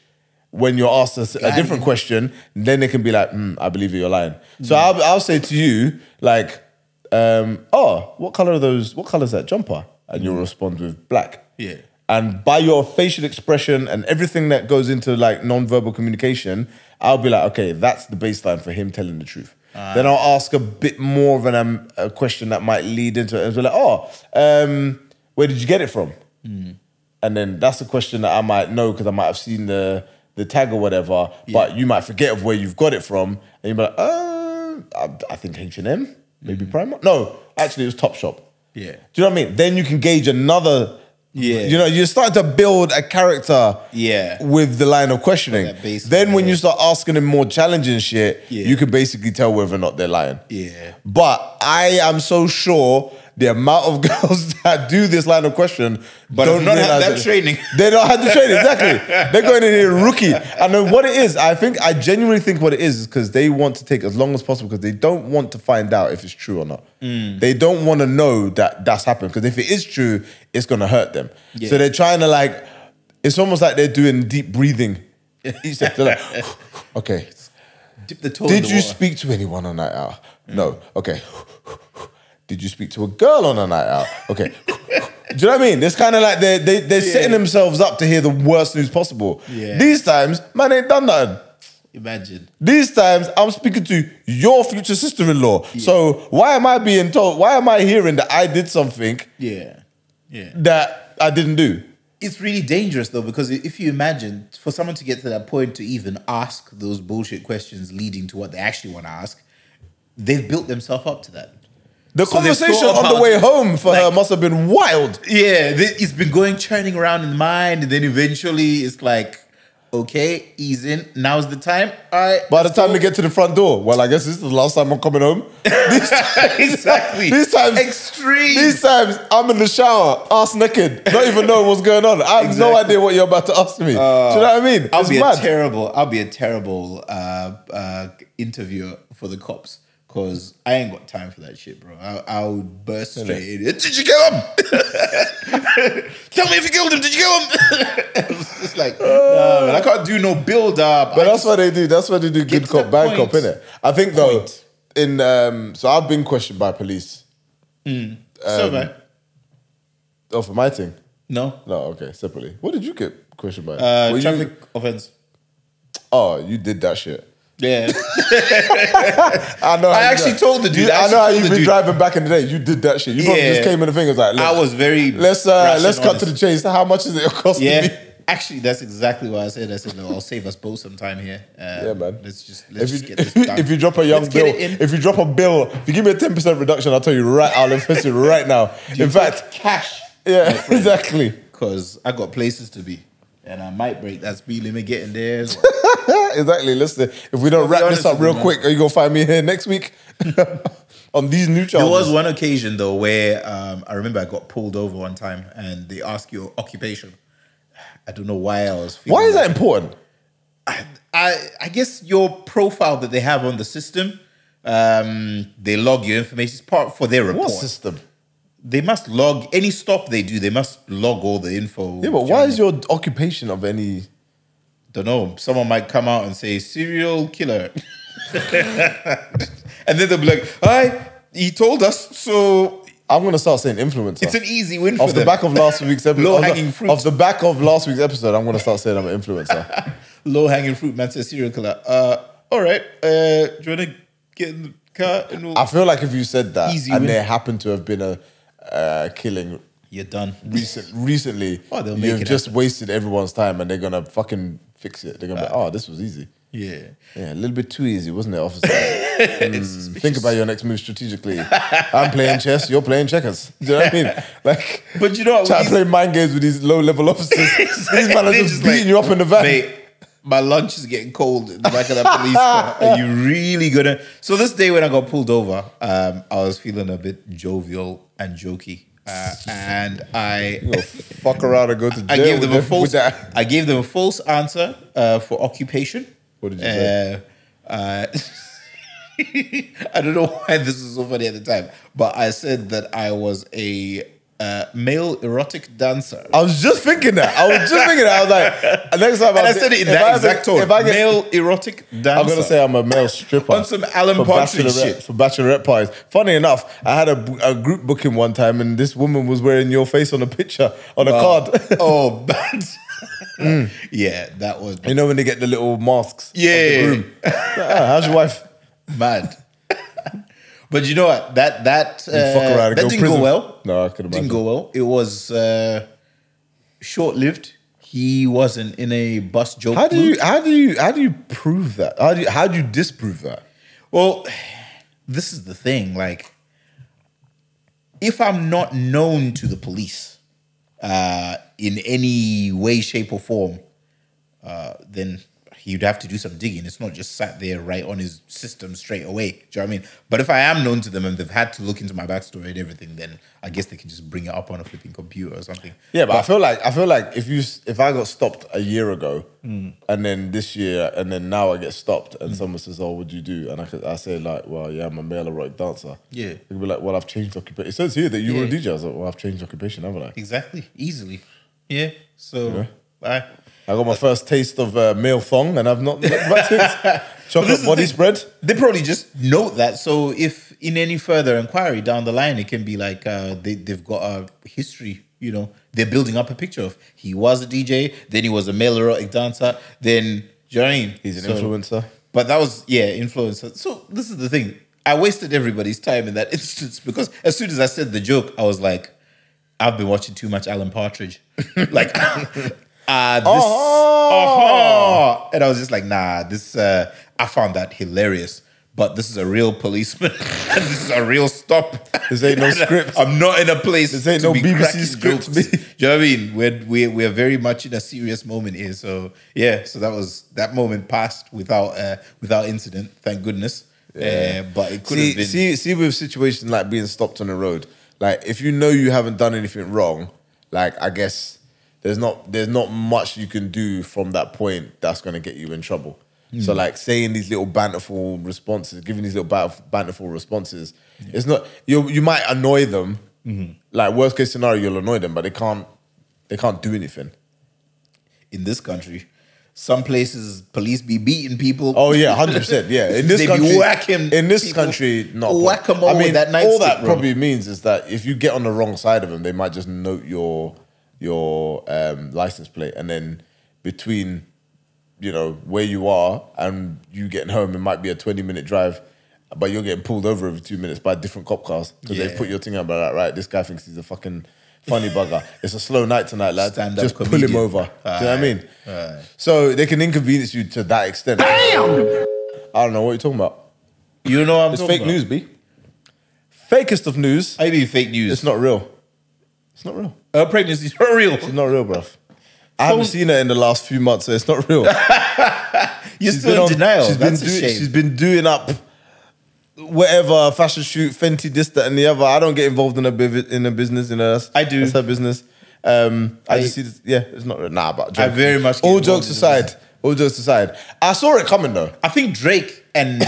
when you're asked a, a different question, then they can be like, mm, "I believe you're lying." So yeah. I'll I'll say to you like, um, "Oh, what color are those? What color is that jumper?" And mm. you'll respond with black. Yeah. And by your facial expression and everything that goes into like non-verbal communication, I'll be like, okay, that's the baseline for him telling the truth. Uh, then I'll ask a bit more of an, um, a question that might lead into it. And be like, oh, um, where did you get it from? Mm. And then that's a question that I might know because I might have seen the, the tag or whatever, yeah. but you might forget of where you've got it from. And you'll be like, oh, I, I think H and M, maybe mm. Primark. No, actually it was Topshop. Yeah. Do you know what I mean? Then you can gauge another... Yeah. You know, you start to build a character yeah. with the line of questioning. Then when yeah. you start asking them more challenging shit, yeah. you can basically tell whether or not they're lying. Yeah. But I am so sure the amount of girls that do this line of question but don't have that training. They don't have the training, exactly. They're going in here rookie. And then what it is, I think, I genuinely think what it is is because they want to take as long as possible because they don't want to find out if it's true or not. Mm. They don't want to know that that's happened because if it is true, it's going to hurt them. Yeah. So they're trying to like, it's almost like they're doing deep breathing. Each step, they're like, okay. Dip the toe in the water. Did you speak to anyone on that hour? Mm. No, okay. Did you speak to a girl on a night out? Okay. Do you know what I mean? It's kind of like they're, they, they're yeah. setting themselves up to hear the worst news possible. Yeah. These times, man ain't done nothing. Imagine. These times, I'm speaking to your future sister-in-law. Yeah. So why am I being told, why am I hearing that I did something yeah. Yeah. that I didn't do? It's really dangerous though, because if you imagine, for someone to get to that point to even ask those bullshit questions leading to what they actually want to ask, they've built themselves up to that. The so conversation on the way home for like, her must have been wild. Yeah, it's been going, churning around in the mind, and then eventually it's like, okay, ease in. Now's the time. All right. By the time we get to the front door, well, I guess this is the last time I'm coming home. This time, exactly. These times, extreme. These times, I'm in the shower, ass naked, not even knowing what's going on. I have exactly. no idea what you're about to ask me. Uh, Do you know what I mean? I'll it's be mad. a terrible. I'll be a terrible uh, uh, interviewer for the cops. Cause I ain't got time for that shit, bro. I, I would burst straight in. Did you kill him? Tell me if you killed him. Did you kill him? It's just like, uh, no, man, I can't do no build up. But I that's what they do. That's what they do. Good cop, bad cop, innit? I think point. though, in um, so I've been questioned by police. Mm. Um, so bad. Oh, for my thing? No. No. Okay, separately. What did you get questioned by? Uh, traffic you... offense. Oh, you did that shit. Yeah, I know. I actually done. told the dude. You, I, I know how you've been dude. driving back in the day. You did that shit. You yeah. probably just came in the fingers like. I was very. Let's uh, let's cut honest. to the chase. How much is it cost? Yeah, me? actually, that's exactly what I said. I said, no, I'll save us both some time here. Um, yeah, man. Let's just let's if you, just get this done. If you drop a young let's bill, if you drop a bill, if you give me a ten percent reduction, I'll tell you right. I'll invest it right now. You in fact, cash. Yeah, exactly. Because I got places to be. And I might break that speed limit getting there. Exactly. Listen, if we don't wrap this up real quick, are you going to find me here next week on these new charges? There was one occasion, though, where um, I remember I got pulled over one time and they asked your occupation. I don't know why I was feeling Why is that important? I, I, I guess your profile that they have on the system, um, they log your information. It's part for their report. What system? They must log, any stop they do, they must log all the info. Yeah, but why is your occupation of any... Don't know. Someone might come out and say, serial killer. And then they'll be like, hi, he told us, so... I'm going to start saying influencer. It's an easy win for them. Off the back of last week's episode. Low-hanging fruit. Off the back of last week's episode, I'm going to start saying I'm an influencer. Low-hanging fruit, man says serial killer. Uh, all right, uh, do you want to get in the car? And we'll I feel like if you said that, and win. there happened to have been a... Uh, killing you're done recent, recently oh, you've just happen. wasted everyone's time and they're gonna fucking fix it. They're gonna uh, be like, oh, this was easy. Yeah, yeah, a little bit too easy, wasn't it, officer? Mm, think about your next move strategically. I'm playing chess, you're playing checkers. Do you know what I mean? Like, but you know what, trying to play mind games with these low level officers. These men are just beating like, you up in the van. Mate, my lunch is getting cold in the back of that police car. Are you really gonna? So this day when I got pulled over, um, I was feeling a bit jovial and jokey, uh, and I fuck around and go to jail. I gave them a false. I gave them a false answer uh, for occupation. What did you say? Uh, uh, I don't know why this was so funny at the time, but I said that I was a. Uh, male erotic dancer. I was just thinking that. I was just thinking that. I was like, next time, and I said it in that exact tone. Male erotic dancer. I'm gonna say I'm a male stripper on some Alan Partridge shit for bachelorette parties. Funny enough, I had a, a group booking one time, and this woman was wearing your face on a picture on wow. a card. Oh, bad. Mm. Yeah, that was. You know when they get the little masks? Yeah. The room. Oh, how's your wife? Mad. But you know what? That that uh, that didn't go well. No, I could imagine. Didn't go well. It was uh, short-lived. He wasn't in a bus joke. How do you how do you how do you prove that? How do you, how do you disprove that? Well, this is the thing. Like, if I'm not known to the police, uh, in any way, shape, or form, uh, then he'd have to do some digging. It's not just sat there right on his system straight away. Do you know what I mean? But if I am known to them and they've had to look into my backstory and everything, then I guess they can just bring it up on a flipping computer or something. Yeah, but, but I feel like I feel like if you if I got stopped a year ago mm. and then this year and then now I get stopped and mm. someone says, "Oh, what do you do?" and I could, I say like, "Well, yeah, I'm a male erotic dancer." Yeah, they'd be like, "Well, I've changed occupation." It says here that you yeah. were a D J. I was like, "Well, I've changed occupation, haven't I?" Exactly, easily. Yeah. So yeah. I. I got my first taste of uh, male thong and I've not looked back since. Chocolate body spread. They probably just note that. So if in any further inquiry down the line, it can be like uh, they, they've got a history, you know. They're building up a picture of he was a D J, then he was a male erotic dancer, then, do you know what I mean? He's an so, influencer. But that was, yeah, influencer. So this is the thing. I wasted everybody's time in that instance because as soon as I said the joke, I was like, I've been watching too much Alan Partridge. Like... Uh, this, oh. uh-huh. And I was just like, nah, this, uh, I found that hilarious, but this is a real policeman and this is a real stop. This ain't no script. I'm not in a place this ain't to no be B B C script. Do you know what I mean? We're, we're, we're very much in a serious moment here. So yeah, so that was, that moment passed without, uh, without incident, thank goodness. Yeah. Uh, but it could have been. See, see with situations like being stopped on the road, like if you know you haven't done anything wrong, like I guess... There's not there's not much you can do from that point that's going to get you in trouble. Mm. So like saying these little banterful responses, giving these little banterful responses, yeah. it's not you. You might annoy them. Mm-hmm. Like worst case scenario, you'll annoy them, but they can't they can't do anything. In this country, some places police be beating people. Oh yeah, one hundred percent. Yeah, in this they country, be whacking in this people, country, not whack them all. I mean, that nightstick, all that probably bro. means is that if you get on the wrong side of them, they might just note your. your um, license plate, and then between, you know, where you are and you getting home, it might be a twenty minute drive, but you're getting pulled over every two minutes by different cop cars because yeah. they've put your thing up like, right, this guy thinks he's a fucking funny bugger. It's a slow night tonight, lad. Stand Just pull comedian. him over. All Do you right. know what I mean? Right. So they can inconvenience you to that extent. Damn! I don't know what you're talking about. You know what I'm it's talking about? It's fake news, B. Fakest of news. I mean fake news. It's not real. It's not real. Her pregnancy's not real. She's not real, bro. I haven't seen her in the last few months, so it's not real. You're she's still in on, denial. She's That's been a do, shame. She's been doing up whatever, fashion shoot, Fenty, this, that, and the other. I don't get involved in her, in her business. In her, I do. That's her business. Um, I, I just see this. Yeah, it's not real. Nah, but I very much get all jokes aside. All jokes aside. I saw it coming, though. I think Drake and...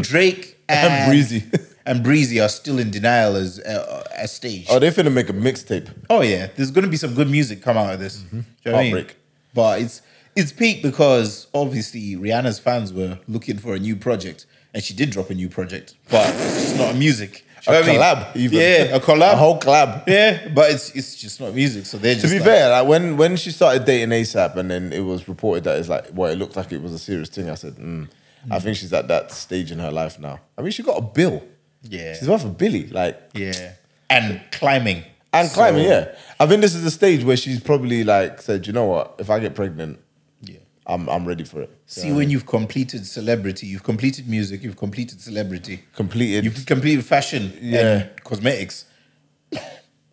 Drake and... and Breezy. And Breezy are still in denial as uh, as stage. Oh, they're finna make a mixtape. Oh yeah, there's gonna be some good music come out of this. Mm-hmm. Do you know what I mean? But it's it's peak because obviously Rihanna's fans were looking for a new project, and she did drop a new project, but it's not music. Do you a know collab, I mean? even yeah, a collab, a whole collab. Yeah, but it's it's just not music. So they're just to be like, fair, like when when she started dating A$AP, and then it was reported that it's like, well, it looked like it was a serious thing. I said, mm, mm-hmm. I think she's at that stage in her life now. I mean, she got a bill. Yeah, she's worth a billy, like yeah, and climbing, and so, climbing. Yeah, I think this is the stage where she's probably like said, you know what? If I get pregnant, yeah, I'm I'm ready for it. See, yeah. when you've completed celebrity, you've completed music, you've completed celebrity, completed, you've completed fashion, yeah, and cosmetics.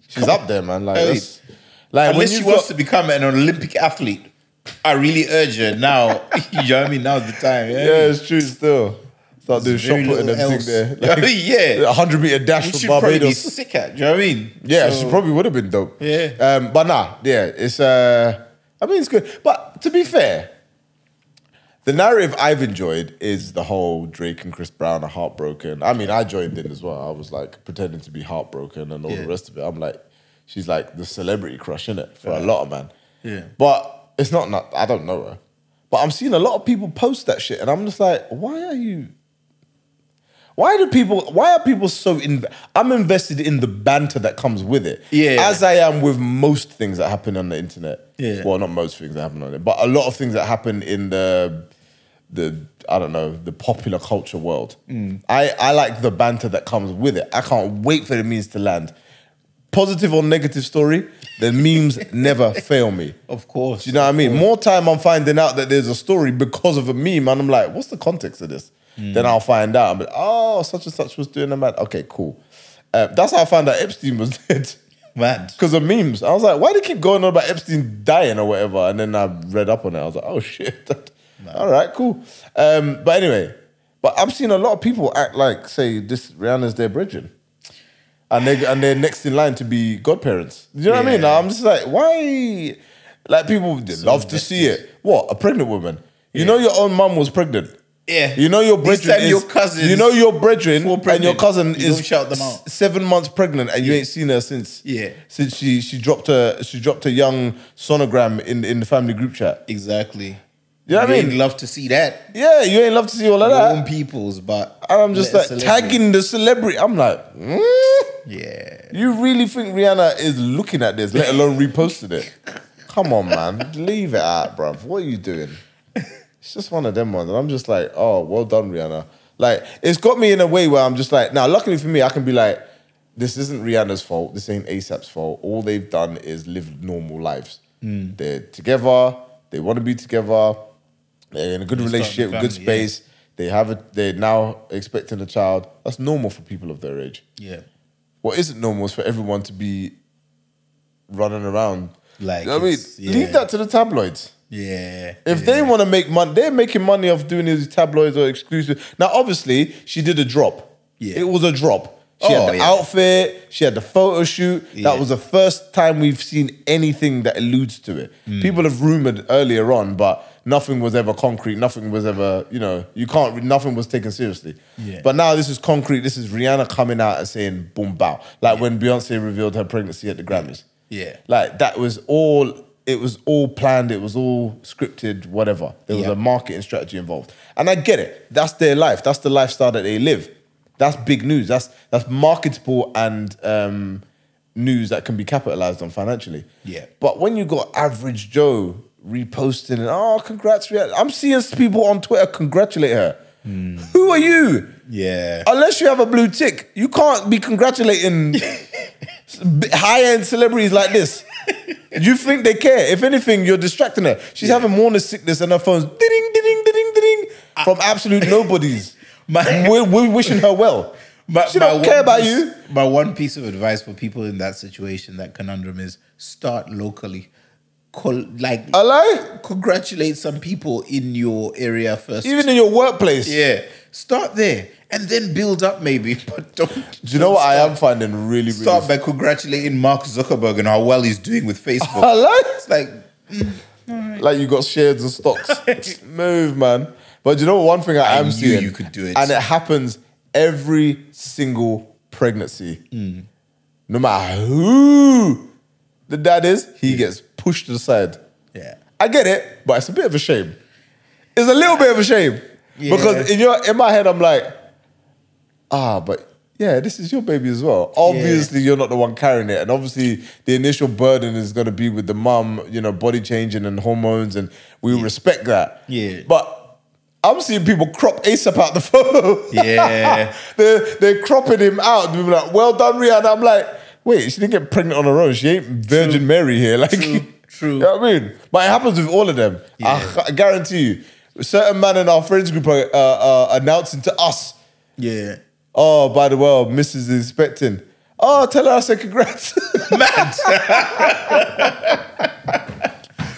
She's up there, man. Like, hey, that's, like unless she wants got, to become an Olympic athlete, I really urge her now. You know what I mean? Now's the time. Yeah, yeah it's true. Still. Start doing shot put and everything there. Like, yeah. one hundred meter dash for Barbados. Be sick at, do you know what I mean? Yeah, so, she probably would have been dope. Yeah. Um, but nah, yeah, it's, uh, I mean, it's good. But to be fair, the narrative I've enjoyed is the whole Drake and Chris Brown are heartbroken. I mean, I joined in as well. I was like pretending to be heartbroken and all yeah. the rest of it. I'm like, she's like the celebrity crush, innit? For yeah. a lot of man. Yeah. But it's not, not, I don't know her. But I'm seeing a lot of people post that shit and I'm just like, why are you... Why do people? Why are people so? In, I'm invested in the banter that comes with it, yeah. as I am with most things that happen on the internet. Yeah. Well, not most things that happen on it, but a lot of things that happen in the, the I don't know, the popular culture world. Mm. I I like the banter that comes with it. I can't wait for the memes to land. Positive or negative story, the memes never fail me. Of course, do you know what I mean. Course. More time I'm finding out that there's a story because of a meme, and I'm like, what's the context of this? Mm. Then I'll find out. I'm like, oh, such and such was doing a man. Okay, cool. Uh, that's how I found out Epstein was dead. Mad. Because of memes. I was like, why do you keep going on about Epstein dying or whatever? And then I read up on it. I was like, oh, shit. No. All right, cool. Um, but anyway, but I've seen a lot of people act like, say, this Rihanna's their brethren. And, they, and they're next in line to be godparents. Do you know yeah. what I mean? Like, I'm just like, why? Like, people they so love to see it. What? A pregnant woman? You yeah. know your own mum was pregnant. Yeah. You know your brethren is... Your cousins you know your brethren and your cousin you is shout them out. seven months pregnant and you yeah. ain't seen her since... Yeah. Since she, she dropped her she dropped a young sonogram in, in the family group chat. Exactly. You know what I mean? You ain't love to see that. Yeah, you ain't love to see all of your that. Your own peoples, but... And I'm just like, tagging the celebrity. I'm like, mm? Yeah. You really think Rihanna is looking at this, let alone reposting it? Come on, man. Leave it out, bruv. What are you doing? It's just one of them ones. And I'm just like, oh, well done, Rihanna. Like, it's got me in a way where I'm just like, now, luckily for me, I can be like, this isn't Rihanna's fault. This ain't A$AP's fault. All they've done is live normal lives. Mm. They're together. They want to be together. They're in a good They're relationship, family, good space. Yeah. They have a, they're now expecting a child. That's normal for people of their age. Yeah. What isn't normal is for everyone to be running around. Like, you know what I mean? Yeah. Leave that to the tabloids. Yeah. If yeah. they want to make money, they're making money off doing these tabloids or exclusive. Now, obviously, she did a drop. Yeah. It was a drop. She oh, had the yeah. outfit. She had the photo shoot. Yeah. That was the first time we've seen anything that alludes to it. Mm. People have rumoured earlier on, but nothing was ever concrete. Nothing was ever, you know, you can't, nothing was taken seriously. Yeah. But now this is concrete. This is Rihanna coming out and saying, boom, bow. Like yeah. when Beyonce revealed her pregnancy at the Grammys. Yeah. Like that was all... It was all planned, it was all scripted, whatever. There was yeah. a marketing strategy involved. And I get it. That's their life. That's the lifestyle that they live. That's big news. That's that's marketable and um, news that can be capitalized on financially. Yeah. But when you got average Joe reposting and, oh, congrats, I'm seeing people on Twitter congratulate her. Mm. Who are you? Yeah. Unless you have a blue tick, you can't be congratulating high-end celebrities like this. You think they care? If anything, you're distracting her. She's yeah. having morning sickness and her phone's ding, ding, ding, ding, from absolute nobodies. my, we're, we're wishing her well. My, she don't care about piece, you. My one piece of advice for people in that situation, that conundrum, is start locally. Call, like, I lie? Congratulate some people in your area first. Even in your workplace. Yeah. Start there. And then build up maybe, but don't... Do you don't know what start, I am finding really, really... Start by congratulating Mark Zuckerberg and how well he's doing with Facebook. I like it. It's like... Mm, right. Like you got shares and stocks. Move, man. But do you know one thing I, I am knew seeing? You could do it. And it happens every single pregnancy. Mm. No matter who the dad is, he yeah. gets pushed to the side. Yeah. I get it, but it's a bit of a shame. It's a little bit of a shame. Yeah. Because in your in my head, I'm like... Ah, but yeah, this is your baby as well. Obviously, yeah. you're not the one carrying it. And obviously, the initial burden is going to be with the mum, you know, body changing and hormones, and we yeah. respect that. Yeah. But I'm seeing people crop A$AP out the photo. Yeah. they're, they're cropping him out. People are like, well done, Rihanna. I'm like, wait, she didn't get pregnant on her own. She ain't Virgin True. Mary here. Like, True. True. You know what I mean? But it happens with all of them. Yeah. I, I guarantee you. A certain man in our friends group are uh, uh, announcing to us. Yeah. Oh, by the way, Missus is expecting. Oh, tell her I said congrats. Mad.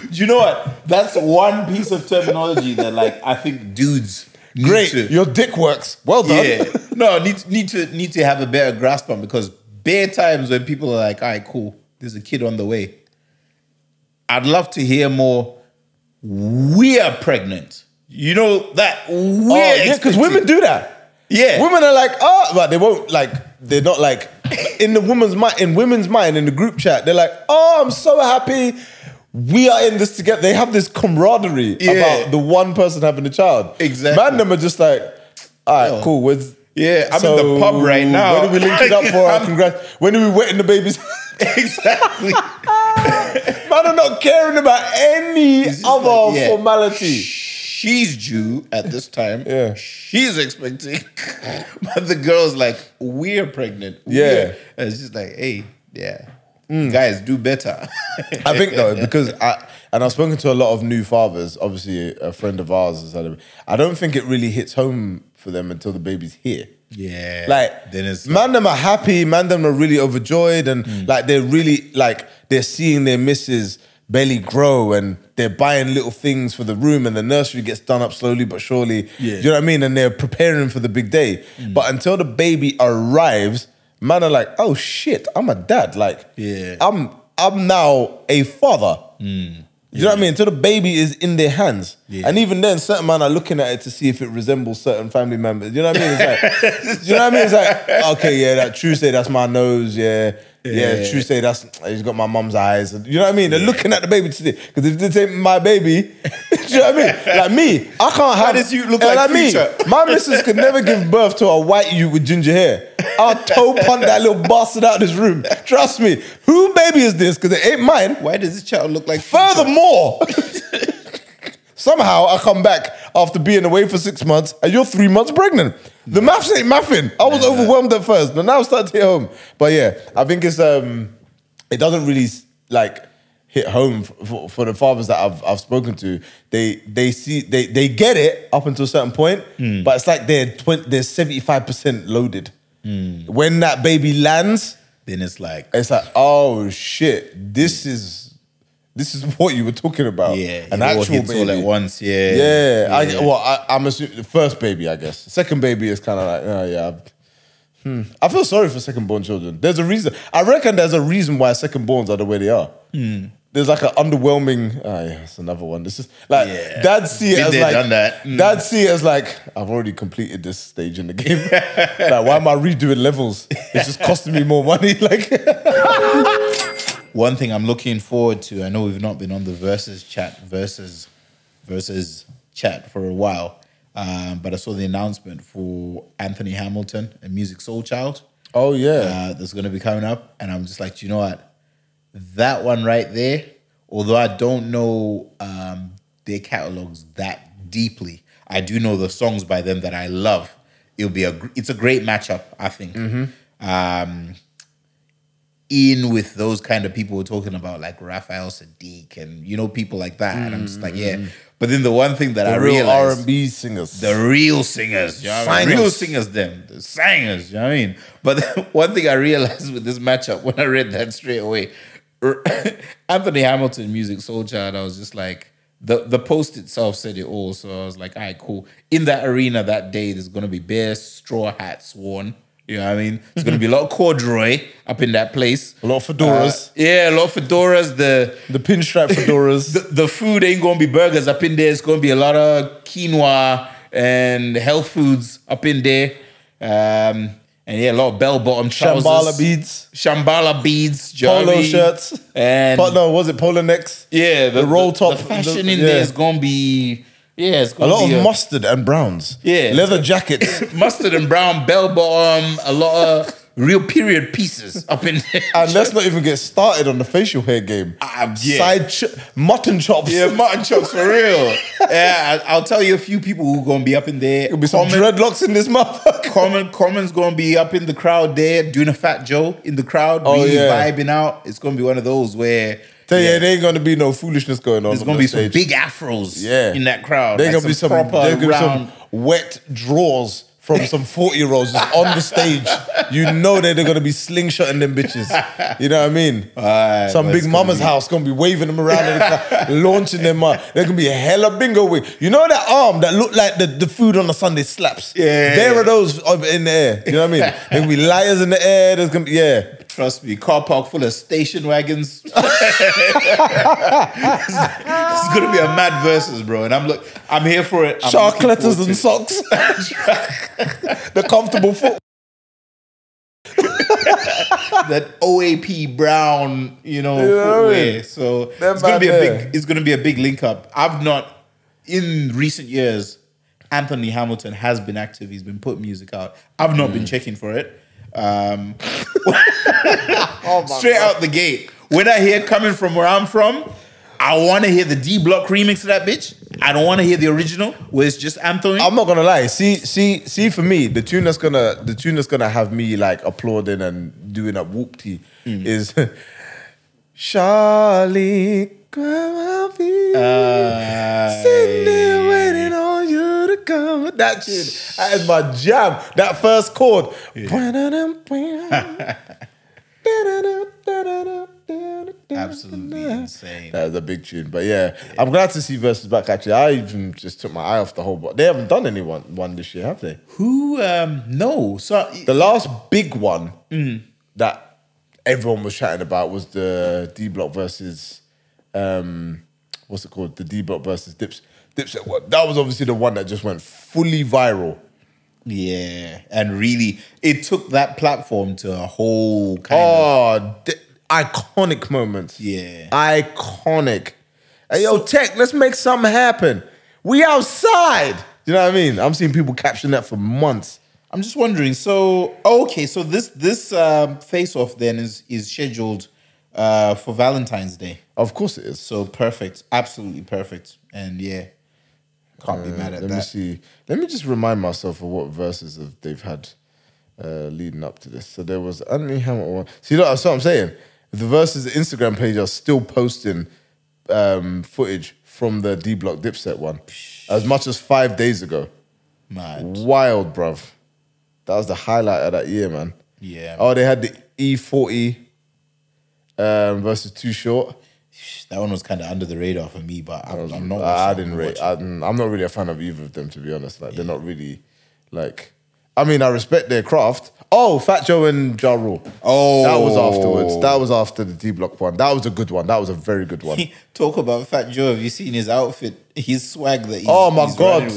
Do you know what? That's one piece of terminology that, like, I think dudes need Great. To... Your dick works. Well done. Yeah. No, need, need, to, need to have a better grasp on, because bare times when people are like, all right, cool, there's a kid on the way. I'd love to hear more, we're pregnant. You know, that we're oh, yeah, because women do that. Yeah. Women are like, oh, but they won't, like, they're not like, in the woman's mind, in women's mind, in the group chat, they're like, oh, I'm so happy. We are in this together. They have this camaraderie yeah. about the one person having a child. Exactly. Man, them are just like, all right, oh. cool. Where's, yeah, I'm so in the pub right now. When do we link it up for our congrats? When are we wetting the babies? Exactly. Man, I'm not caring about any other like, yeah. formality. Shh. She's due at this time. Yeah. She's expecting. But the girl's like, we're pregnant. We're. Yeah. And it's just like, hey, yeah. Mm. Guys, do better. I think though, because I, and I've spoken to a lot of new fathers, obviously a friend of ours, I don't think it really hits home for them until the baby's here. Yeah. Like, then it's man like, them are happy, man them are really overjoyed and mm. like they're really like, they're seeing their missus belly grow and they're buying little things for the room and the nursery gets done up slowly but surely. Yeah. You know what I mean? And they're preparing for the big day. Mm. But until the baby arrives, man are like, oh shit, I'm a dad. Like, yeah. I'm I'm now a father. Mm. You yeah. know what I mean? Until the baby is in their hands. Yeah. And even then, certain men are looking at it to see if it resembles certain family members. You know what I mean? It's like, you know what I mean? It's like, okay, yeah, that Tuesday, that's my nose, yeah. Yeah, yeah, yeah Tuesday, yeah. that's, he's got my mum's eyes. You know what I mean? They're yeah. looking at the baby today. Because if this ain't my baby, do you know what I mean? Like me, I can't have... How does you look like, like me? My missus could never give birth to a white you with ginger hair. I'll toe punt that little bastard out of this room. Trust me. Who baby is this? Because it ain't mine. Why does this child look like Furthermore, somehow I come back after being away for six months and you're three months pregnant. The no. maths ain't mathing. I was no, overwhelmed no. at first, but now I'm starting to hit home. But yeah, I think it's, um, it doesn't really like hit home for, for the fathers that I've, I've spoken to. They they see, they they get it up until a certain point, mm. but it's like they're twenty, they're seventy-five percent loaded. Mm. When that baby lands, then it's like it's like oh shit, this is this is what you were talking about. Yeah, an actual baby all at once. Yeah, yeah. yeah. I, well, I, I'm assuming the first baby, I guess. Second baby is kind of like oh yeah. I've, hmm. I feel sorry for second-born children. There's a reason. I reckon there's a reason why second-borns are the way they are. Mm. There's like an underwhelming. Oh yeah, it's another one. This is like yeah. dads see it Been as there, like done that. Mm. Dads see it as like I've already completed this stage in the game. Like why am I redoing levels? It's just costing me more money. Like one thing I'm looking forward to. I know we've not been on the versus chat versus versus chat for a while, um, but I saw the announcement for Anthony Hamilton and Musiq Soulchild. Oh yeah, uh, that's going to be coming up, and I'm just like, do you know what? That one right there, although I don't know um, their catalogs that deeply, I do know the songs by them that I love. It'll be a it's a great matchup, I think. Mm-hmm. Um, in with those kind of people we're talking about, like Raphael Saadiq and you know people like that, mm-hmm. and I'm just like, yeah. But then the one thing that the I real realized, R and B singers, the real singers, you know what I mean? real singers, them, the singers, you know what I mean. But one thing I realized with this matchup when I read that straight away. Anthony Hamilton, Musiq Soulchild, I was just like, the, the post itself said it all, so I was like, all right, cool. In that arena that day, there's going to be bare straw hats worn, you know what I mean? There's going to be a lot of corduroy up in that place. A lot of fedoras. Uh, yeah, a lot of fedoras. The the pinstripe fedoras. the, the food ain't going to be burgers up in there. It's going to be a lot of quinoa and health foods up in there. Um... And yeah, a lot of bell-bottom trousers. Shambhala beads. Shambhala beads. Polo shirts. And no, was it polo necks? Yeah. The, the roll top. The fashion the, in yeah. there is going to be... Yeah, it's going to be... A lot of a, mustard and browns. Yeah. Leather jackets. Mustard and brown, bell-bottom, a lot of real period pieces up in there. And let's not even get started on the facial hair game. Uh, yeah. Side ch mutton chops. Yeah, mutton chops for real. Yeah, I'll tell you a few people who are going to be up in there. There'll be some Common, dreadlocks in this motherfucker. Common, Common's going to be up in the crowd there, doing a Fat Joe in the crowd, oh, really yeah. vibing out. It's going to be one of those where... So yeah, yeah, there ain't going to be no foolishness going on. There's going to be stage. some big afros yeah. in that crowd. There's like going to be some proper round... Some wet draws from some forty-year-olds just on the stage. You know that they're going to be slingshotting them bitches. You know what I mean? Right, some big mama's be... house going to be waving them around in the crowd, launching them up. They're going to be a hella bingo wig. You know that arm that looked like the, the food on the Sunday slaps? Yeah. There are those in the air. You know what I mean? There'll be lighters in the air. There's going to be, yeah. Trust me, car park full of station wagons. it's, it's gonna be a mad versus, bro. And I'm look, I'm here for it. Shark letters and socks. The comfortable foot. That O A P brown, you know, you know footwear. I mean? So They're it's gonna be there. a big. It's gonna be a big link up. I've not in recent years. Anthony Hamilton has been active. He's been putting music out. I've not mm. been checking for it. Um, oh my straight God. out the gate. When I hear coming from where I'm from, I want to hear the D Block remix of that bitch. I don't want to hear the original where it's just Anthony. I'm not gonna lie. See, see, see. For me, the tune that's gonna the tune that's gonna have me like applauding and doing a whoop-tee mm. is Charlie. Grandma V, uh, sitting there waiting on you to come. that shit. That is my jam. That first chord. Yeah. Absolutely insane. That was a big tune. But yeah, yeah, I'm glad to see Versus back, actually. I even just took my eye off the whole board. They haven't done any one, one this year, have they? Who? Um, no. So the last big one mm. that everyone was chatting about was the D Block versus, um, what's it called? The D Block versus Dips. Dipset one. That was obviously the one that just went fully viral. Yeah. And really, it took that platform to a whole kind oh, of... Oh, iconic moments. Yeah. Iconic. Hey, yo, Tech, let's make something happen. We outside. Do you know what I mean? I'm seeing people caption that for months. I'm just wondering. So, okay. So this this um, face-off then is, is scheduled uh, for Valentine's Day. Of course it is. So perfect. Absolutely perfect. And yeah. Can't be mad at that. Let me see. Let me just remind myself of what verses they've had uh, leading up to this. So there was Anthony Hamilton one. See, look, that's what I'm saying. The verses Instagram page are still posting um, footage from the D Block Dipset one, as much as five days ago. Mad. Wild, bruv. That was the highlight of that year, man. Yeah. Oh, they had the E forty um, versus Too Short. That one was kind of under the radar for me, but I'm, was, I'm not. I, I didn't rate. I, I'm not really a fan of either of them, to be honest. Like yeah. they're not really, like, I mean, I respect their craft. Oh, Fat Joe and Ja Rule. Oh, that was afterwards. That was after the D Block one. That was a good one. That was a very good one. Talk about Fat Joe. Have you seen his outfit? His swag that. He's, oh my he's god.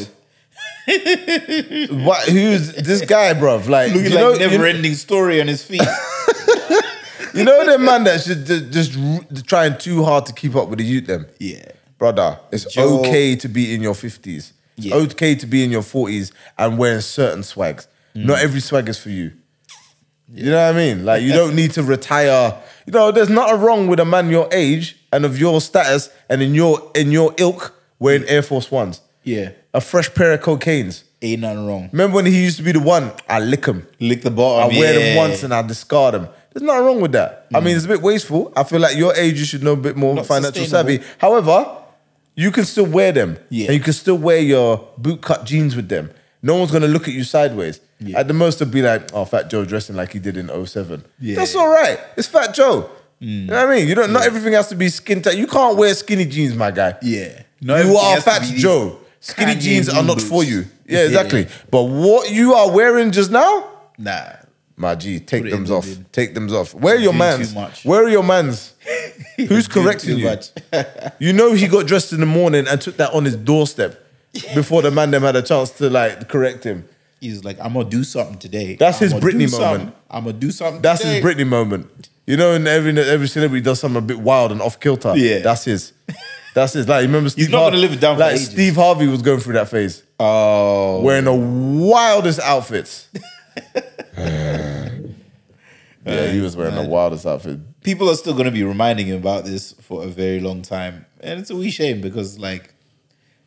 What? Who's this guy, bruv? Like, looking you like know, never-ending you... story on his feet. You know them man that's just, just trying too hard to keep up with the youth them? Yeah. Brother, it's Joe. Okay to be in your fifties. It's yeah. okay to be in your forties and wearing certain swags. Mm. Not every swag is for you. Yeah. You know what I mean? Like, you don't need to retire. You know, there's nothing wrong with a man your age and of your status and in your in your ilk wearing Air Force Ones. Yeah. A fresh pair of cocaines. Ain't nothing wrong. Remember when he used to be the one? I lick him. Lick the bottom, I yeah. wear them once and I discard them. There's nothing wrong with that. Mm. I mean, it's a bit wasteful. I feel like your age, you should know a bit more Not financial savvy. However, you can still wear them. Yeah. And you can still wear your bootcut jeans with them. No one's going to look at you sideways. Yeah. At the most, they'll be like, oh, Fat Joe dressing like he did in oh seven. Yeah. That's all right. It's Fat Joe. Mm. You know what I mean? You don't. Yeah. Not everything has to be skin tight. You can't wear skinny jeans, my guy. Yeah. No, you are Fat Joe. Skinny jeans are not boots. For you. Yeah, exactly. Yeah. But what you are wearing just now? Nah. My G, take them off. Bin. Take them off. Where are your mans? Where are your mans? Who's correcting you? You know he got dressed in the morning and took that on his doorstep before the man them had a chance to like correct him. He's like, I'm going to do something today. That's I'm his Britney moment. I'm going to do something That's today. his Britney moment. You know, and every, every celebrity does something a bit wild and off kilter. Yeah. That's his. That's his. Like, remember Steve He's not going to live it down for like ages. Steve Harvey was going through that phase. Oh. Wearing the wildest outfits. Yeah, he was wearing Man. the wildest outfit. People are still going to be reminding him about this for a very long time. And it's a wee shame because, like,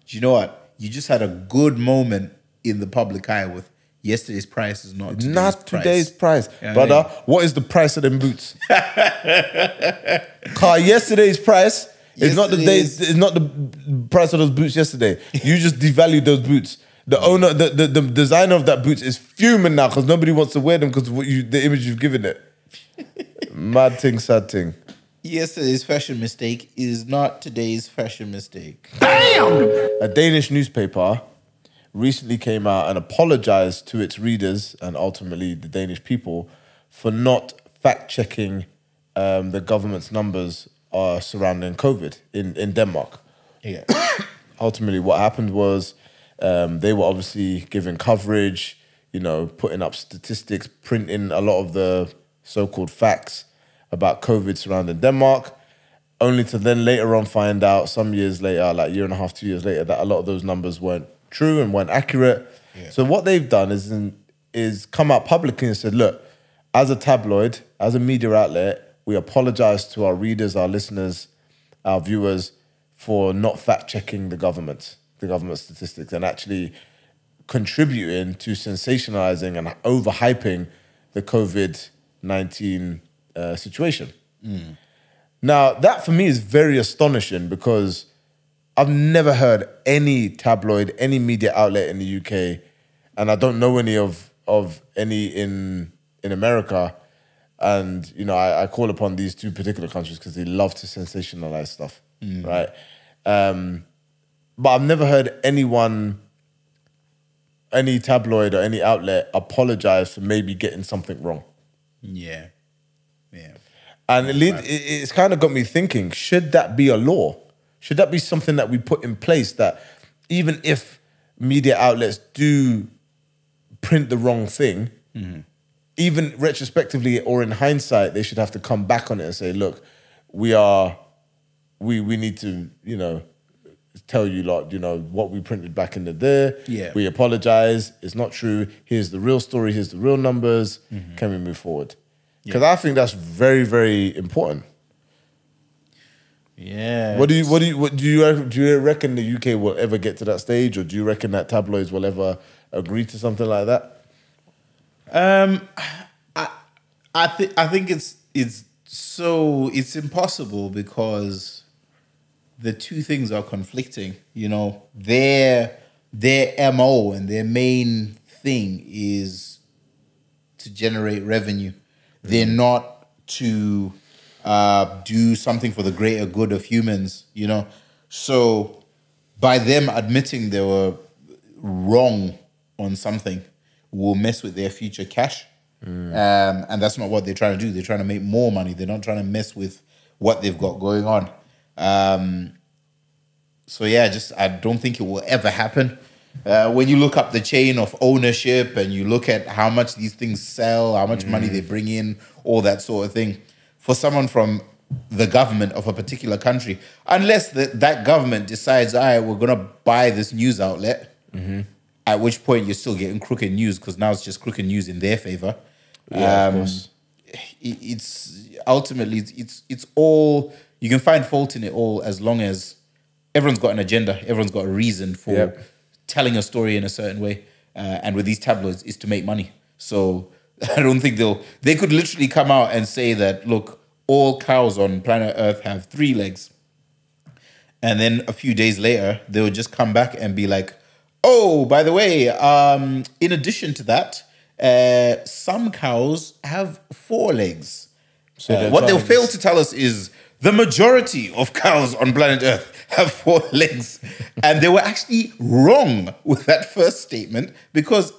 do you know what? You just had a good moment in the public eye with yesterday's price is not today's Not today's price. price. You know Brother, I mean? What is the price of them boots? Car, yesterday's price is not the day, is not the price of those boots yesterday. You just devalued those boots. The owner, the, the, the designer of that boots is fuming now because nobody wants to wear them because of the image you've given it. Mad thing, sad thing. Yesterday's fashion mistake is not today's fashion mistake. Damn! A Danish newspaper recently came out and apologized to its readers and ultimately the Danish people for not fact-checking um, the government's numbers uh, surrounding COVID in, in Denmark. Yeah. Ultimately, what happened was... Um, they were obviously giving coverage, you know, putting up statistics, printing a lot of the so-called facts about COVID surrounding Denmark, only to then later on find out some years later, like a year and a half, two years later, that a lot of those numbers weren't true and weren't accurate. Yeah. So what they've done is, in, is come out publicly and said, look, as a tabloid, as a media outlet, we apologise to our readers, our listeners, our viewers for not fact-checking the government. the government statistics and actually contributing to sensationalizing and overhyping the COVID nineteen uh, situation. Mm. Now, that for me is very astonishing because I've never heard any tabloid, any media outlet in the U K and I don't know any of of any in in America. And, you know, I, I call upon these two particular countries because they love to sensationalize stuff, mm. right? Um, but I've never heard anyone, any tabloid or any outlet apologize for maybe getting something wrong. Yeah, yeah. And it lead, right. it, it's kind of got me thinking, should that be a law? Should that be something that we put in place that even if media outlets do print the wrong thing, mm-hmm. even retrospectively or in hindsight, they should have to come back on it and say, look, we are, we we need to, you know, tell you lot, you know, what we printed back in the day. Yeah. We apologize. It's not true. Here's the real story. Here's the real numbers. Mm-hmm. Can we move forward? Because yeah. I think that's very, very important. Yeah. What do you, what do you, what do you, do you reckon the U K will ever get to that stage, or do you reckon that tabloids will ever agree to something like that? Um, I, I think I think it's it's so it's impossible because the two things are conflicting. You know, their their M O and their main thing is to generate revenue. Mm-hmm. They're not to uh, do something for the greater good of humans. You know, so by them admitting they were wrong on something, will mess with their future cash. Mm. Um, and that's not what they're trying to do. They're trying to make more money. They're not trying to mess with what they've got going on. Um, so yeah, just I don't think it will ever happen. Uh, when you look up the chain of ownership and you look at how much these things sell, how much mm. money they bring in, all that sort of thing, for someone from the government of a particular country, unless the, that government decides, all right, we're going to buy this news outlet, mm-hmm. at which point you're still getting crooked news because now it's just crooked news in their favor. Yeah, um, of course. It, it's ultimately it's, it's it's all you can find fault in it all as long as everyone's got an agenda, everyone's got a reason for yep. telling a story in a certain way. Uh, and with these tabloids, it's to make money. So I don't think they'll they could literally come out and say that look, all cows on planet Earth have three legs, and then a few days later they would just come back and be like, oh, by the way, um, in addition to that, uh, some cows have four legs. So uh, what they'll fail to tell us is the majority of cows on planet Earth have four legs. And they were actually wrong with that first statement because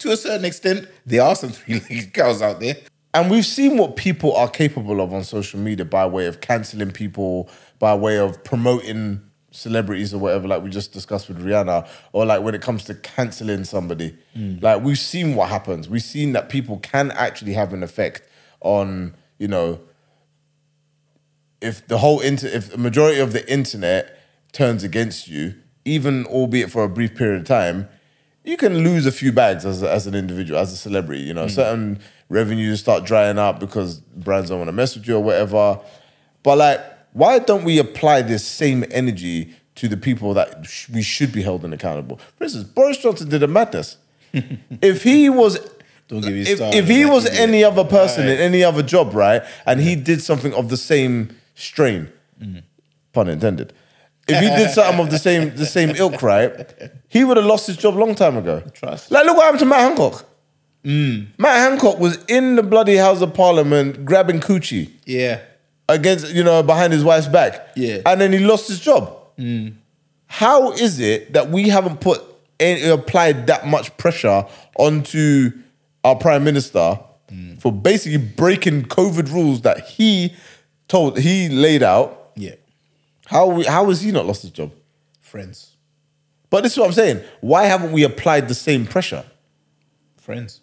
to a certain extent, there are some three-legged cows out there. And we've seen what people are capable of on social media by way of cancelling people, by way of promoting celebrities or whatever, like we just discussed with Rihanna, or like when it comes to cancelling somebody. Mm. Like we've seen what happens. We've seen that people can actually have an effect on, you know, if the whole, inter if the majority of the internet turns against you, even albeit for a brief period of time, you can lose a few bags as, a, as an individual, as a celebrity, you know. Mm. Certain revenues start drying up because brands don't want to mess with you or whatever. But like, why don't we apply this same energy to the people that sh we should be held accountable? For instance, Boris Johnson did a madness. If he was, don't give me if, if he was any it. other person right. in any other job, right, and he did something of the same strain, mm. pun intended. If he did something of the same the same ilk, right, he would have lost his job a long time ago. Trust. Like, look what happened to Matt Hancock. Mm. Matt Hancock was in the bloody House of Parliament grabbing coochie. Yeah. Against, you know, behind his wife's back. Yeah. And then he lost his job. Mm. How is it that we haven't put any, applied that much pressure onto our prime minister mm. for basically breaking COVID rules that he told, he laid out? Yeah. How, we, how has he not lost his job? Friends. But this is what I'm saying. Why haven't we applied the same pressure? Friends.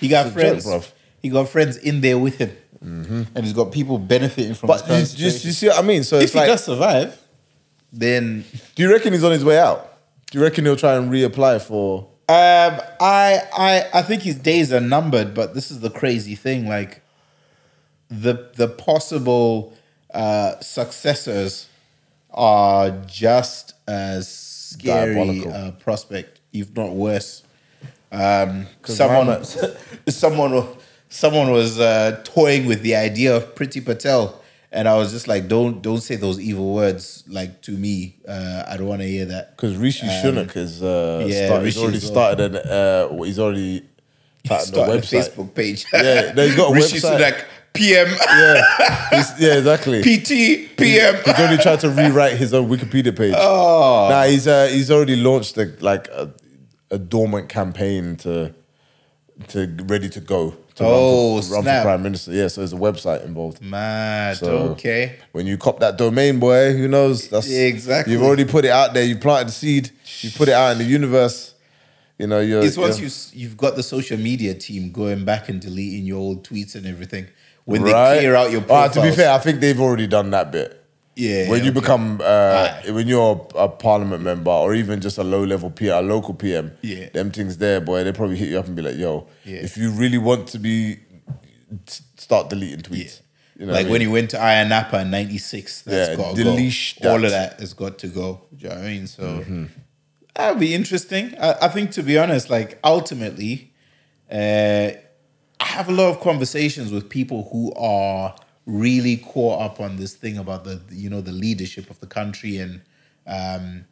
He got friends. Joke, he got friends in there with him. Mm-hmm. And he's got people benefiting from. But his you, you, you see what I mean? So if it's he like, does survive, then do you reckon he's on his way out? Do you reckon he'll try and reapply for? Um, I, I, I think his days are numbered. But this is the crazy thing: like the the possible uh, successors are just as scary uh, prospect, if not worse. Um, someone, someone will. Someone was uh, toying with the idea of Priti Patel And I was just like, don't don't say those evil words, like, to me. Uh, I don't want to hear that. Because Rishi um, Sunak is uh, yeah, start, he's already started, an, uh, he's already started, started a website. A Facebook page. Yeah, no, he's got a Rishi website. Rishi Sunak, P M. Yeah, he's, yeah, exactly. P T, P M. He's, he's already tried to rewrite his own Wikipedia page. Oh. Nah, he's uh, he's already launched a, like a, a dormant campaign to to ready to go. To oh, run for, snap. Run for prime minister. Yeah, so there's a website involved. Mad, so okay. When you cop that domain, boy, who knows? That's, yeah, exactly. You've already put it out there. You planted the seed. You put it out in the universe. You know, you're... It's once you're, you, you've got the social media team going back and deleting your old tweets and everything. When right? they clear out your profiles. Uh, to be fair, I think they've already done that bit. Yeah. When yeah, you okay. become, uh, right. when you're a parliament member or even just a low-level P M, a local P M, yeah. them things there, boy, they probably hit you up and be like, yo, yeah. if you really want to be, start deleting tweets. Yeah. You know like when I mean? You went to Ayia Napa in ninety-six, that's yeah, got to delish go. That. All of that has got to go. Do you know what I mean? So mm-hmm. that would be interesting. I, I think, to be honest, like ultimately, uh, I have a lot of conversations with people who are... really caught up on this thing about the, you know, the leadership of the country and um,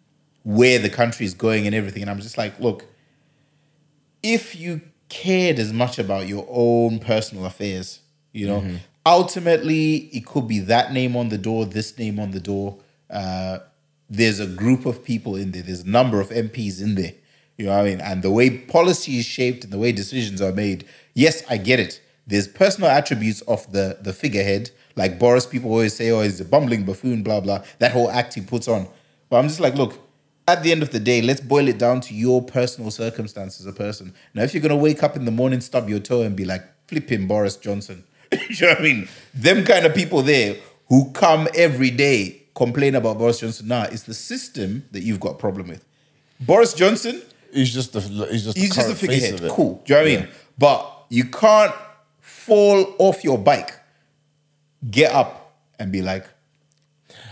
where the country is going and everything. And I'm just like, look, if you cared as much about your own personal affairs, you know, mm-hmm. ultimately it could be that name on the door, this name on the door. Uh, there's a group of people in there. There's a number of M Ps in there, you know what I mean? And the way policy is shaped and the way decisions are made, yes, I get it. There's personal attributes of the, the figurehead. Like Boris, people always say, oh, he's a bumbling buffoon, blah, blah. That whole act he puts on. But I'm just like, look, at the end of the day, let's boil it down to your personal circumstance as a person. Now, if you're going to wake up in the morning, stub your toe and be like, flipping Boris Johnson. Do you know what I mean? Them kind of people there who come every day, complain about Boris Johnson. Nah, it's the system that you've got a problem with. Boris Johnson? He's just the, he's just he's the, just the figurehead. Cool. Do you know what yeah. I mean? But you can't fall off your bike, get up and be like,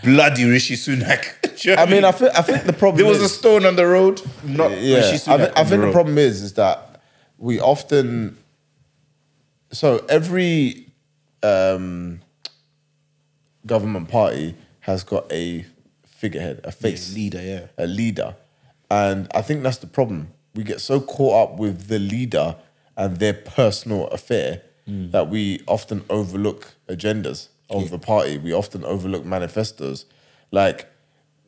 bloody Rishi Sunak. You know I mean, I think, I think the problem There is, was a stone on the road, not yeah, Rishi Sunak. I, th I think the, the problem is, is that we often, so every um, government party has got a figurehead, a face. A leader, yeah. A leader. And I think that's the problem. We get so caught up with the leader and their personal affair Mm. that we often overlook agendas of yeah. the party. We often overlook manifestos. Like,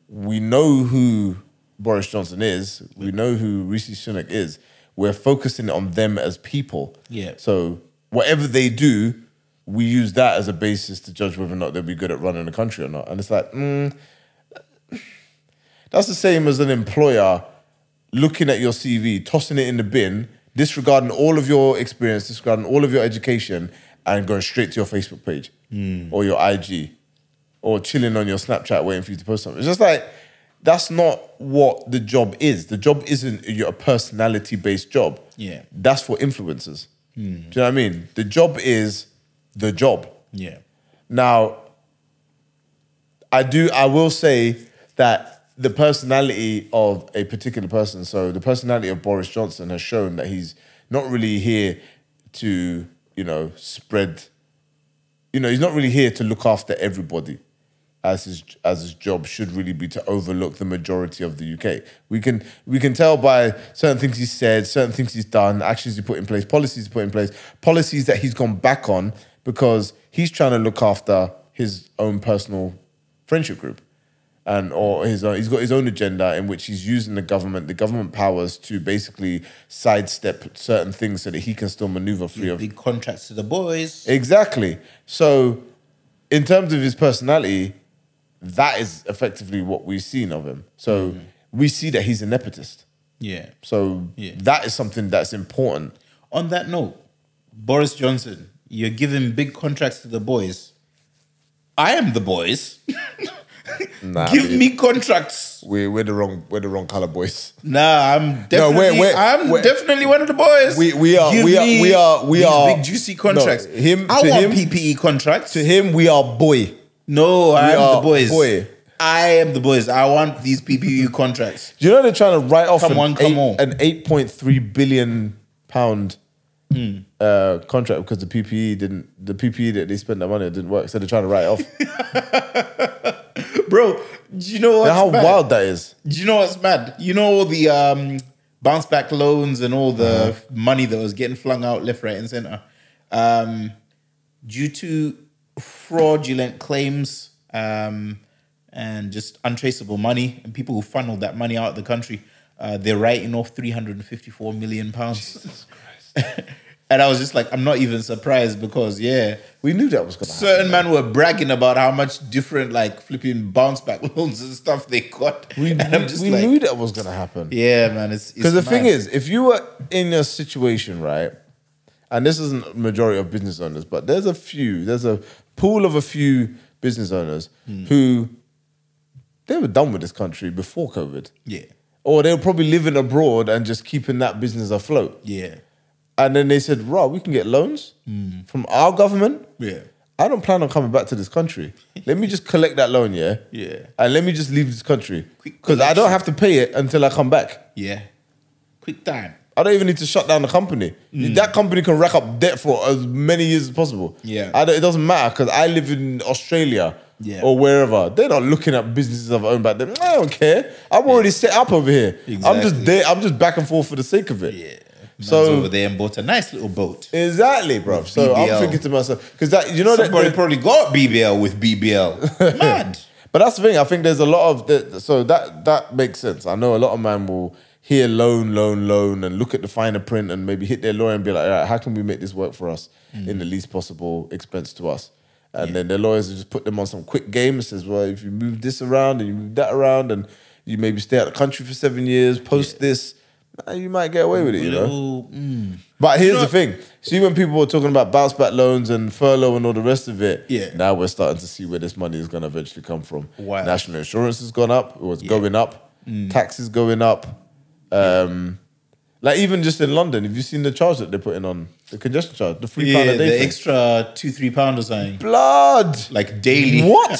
we know who Boris Johnson is. We know who Rishi Sunak is. We're focusing on them as people. Yeah. So whatever they do, we use that as a basis to judge whether or not they'll be good at running the country or not. And it's like, mm, that's the same as an employer looking at your C V, tossing it in the bin, disregarding all of your experience, disregarding all of your education, and going straight to your Facebook page mm. or your I G or chilling on your Snapchat waiting for you to post something. It's just like, that's not what the job is. The job isn't your personality-based job. Yeah. That's for influencers. Mm. Do you know what I mean? The job is the job. Yeah. Now, I do, I will say that the personality of a particular person, so the personality of Boris Johnson has shown that he's not really here to, you know, spread, you know, he's not really here to look after everybody as his, as his job should really be to overlook the majority of the U K. We can, we can tell by certain things he's said, certain things he's done, actions he put in place, policies he put in place, policies that he's gone back on because he's trying to look after his own personal friendship group. And or his own, he's got his own agenda in which he's using the government, the government powers to basically sidestep certain things so that he can still maneuver free of big contracts to the boys. Exactly. So, in terms of his personality, that is effectively what we've seen of him. So mm-hmm. we see that he's a nepotist. Yeah. So yeah. that is something that's important. On that note, Boris Johnson, you're giving big contracts to the boys. I am the boys. Nah, give dude. me contracts. We're we're the wrong we're the wrong color boys. Nah, I'm definitely no, we're, we're, I'm we're, definitely one of the boys. We we are give we are we are we are big juicy contracts. No, him, I want him, P P E contracts. To him, we are boy. No, we I am the boys. Boy. I am the boys. I want these P P E contracts. Do you know they're trying to write off come an, on, come eight, on. an eight point three billion pound mm. uh, contract because the P P E didn't, the P P E that they spent that money didn't work, so they're trying to write it off. Bro, do you know what's now, how mad? wild that is? Do you know what's mad? You know all the um, bounce back loans and all the mm. money that was getting flung out left, right, and center um, due to fraudulent claims um, and just untraceable money and people who funneled that money out of the country. Uh, they're writing off three hundred fifty-four million pounds. Jesus Christ. And I was just like, I'm not even surprised because, yeah. We knew that was going to happen. Certain men were bragging about how much different, like, flipping bounce back loans and stuff they got. We, and we, I'm just we like, knew that was going to happen. Yeah, man. It's Because the thing is, if you were in a situation, right, and this isn't majority of business owners, but there's a few, there's a pool of a few business owners mm. who, they were done with this country before COVID. Yeah. Or they were probably living abroad and just keeping that business afloat. Yeah. And then they said, "Raw, we can get loans mm. from our government. Yeah. I don't plan on coming back to this country. Let me just collect that loan, yeah? Yeah. And let me just leave this country. Because I don't have to pay it until I come back. Yeah. Quick time. I don't even need to shut down the company. Mm. That company can rack up debt for as many years as possible. Yeah. I don't, it doesn't matter because I live in Australia. Yeah. Or wherever. They're not looking at businesses I've owned back then. I don't care. I'm already yeah. set up over here. Exactly. I'm just there. I'm just back and forth for the sake of it. Yeah. Man's so over there and bought a nice little boat. Exactly, bro. So I'm thinking to myself, because that you know somebody that, probably got B B L with B B L. Mad. But that's the thing. I think there's a lot of the, so that that makes sense. I know a lot of men will hear loan, loan, loan, and look at the finer print and maybe hit their lawyer and be like, all right, how can we make this work for us mm. in the least possible expense to us? And yeah. then their lawyers just put them on some quick game and says, well, if you move this around and you move that around and you maybe stay out of the country for seven years, post yeah. this, you might get away with it, you know? Mm. But here's you know, the thing. See, when people were talking about bounce back loans and furlough and all the rest of it, yeah. now we're starting to see where this money is going to eventually come from. Wow. National insurance has gone up. It was yeah. going up. Mm. Taxes going up. Um, like even just in London, have you seen the charge that they're putting on? The congestion charge, the three pound yeah, a day. The thing. Extra two, three pound or something. Blood. Like daily. What?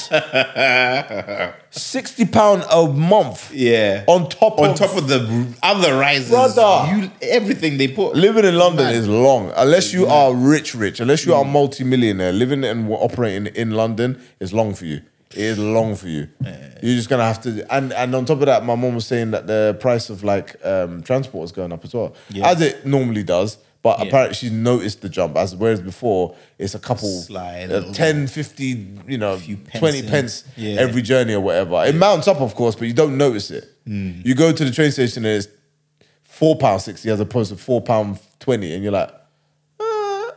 Sixty pound a month. Yeah. On top on of top of the other rises. Brother. You, everything they put. Living in London man. is long. Unless you are rich, rich. Unless you are multi-millionaire, living and operating in London is long for you. It is long for you. You're just gonna have to, and and on top of that, my mom was saying that the price of like um, transport is going up as well, yeah. as it normally does. But yeah. apparently she's noticed the jump, as whereas before, it's a couple, Slide, uh, ten, fifty, you know, pence twenty pence yeah. every journey or whatever. It yeah. mounts up, of course, but you don't notice it. Mm. You go to the train station and it's four pounds sixty as opposed to four pounds twenty. And you're like, uh, I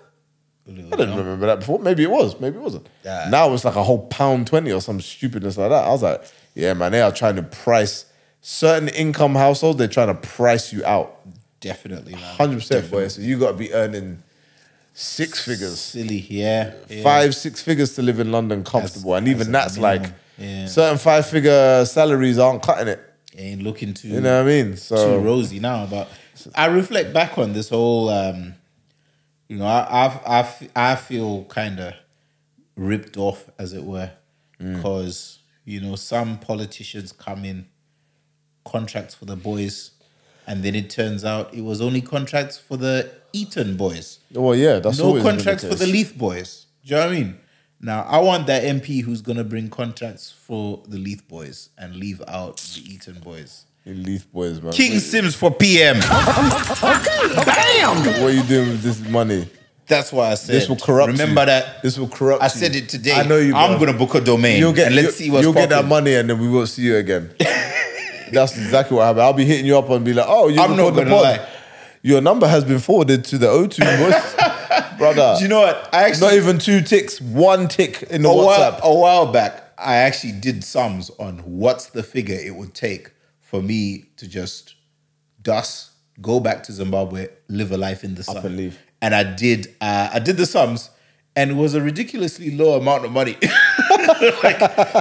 didn't remember that before. Maybe it was, maybe it wasn't. Yeah. Now it's like a whole pound twenty or some stupidness like that. I was like, yeah, man, they are trying to price certain income households. They're trying to price you out. Definitely, man. one hundred percent boy. So you got to be earning six figures. Silly, yeah. yeah. Five, six figures to live in London comfortable. That's, and even that's, that's like, yeah. certain five-figure salaries aren't cutting it. Ain't looking too... You know what I mean? So, too rosy now. But I reflect back on this whole, um, you know, I, I, I, I feel kind of ripped off, as it were, because, mm. you know, some politicians come in, contracts for the boys... And then it turns out it was only contracts for the Eton boys. Well, yeah, that's always been the case. No contracts for the Leith boys. Do you know what I mean? Now, I want that M P who's going to bring contracts for the Leith boys and leave out the Eton boys. The Leith boys, man. King Sims for P M. Damn! What are you doing with this money? That's why I said. This will corrupt Remember you. that. This will corrupt I said it today. I know you, bro. I'm going to book a domain. You'll get, and let's see what's You'll popping. get that money and then we won't see you again. That's exactly what happened. I'll be hitting you up and be like, oh, you I'm not gonna lie. Your number has been forwarded to the O two voice. Brother. Do you know what? I actually, not even two ticks, one tick in the a WhatsApp. While, a while back, I actually did sums on what's the figure it would take for me to just dust, go back to Zimbabwe, live a life in the sun. Up and leave. And I did, uh, I did the sums and it was a ridiculously low amount of money. like,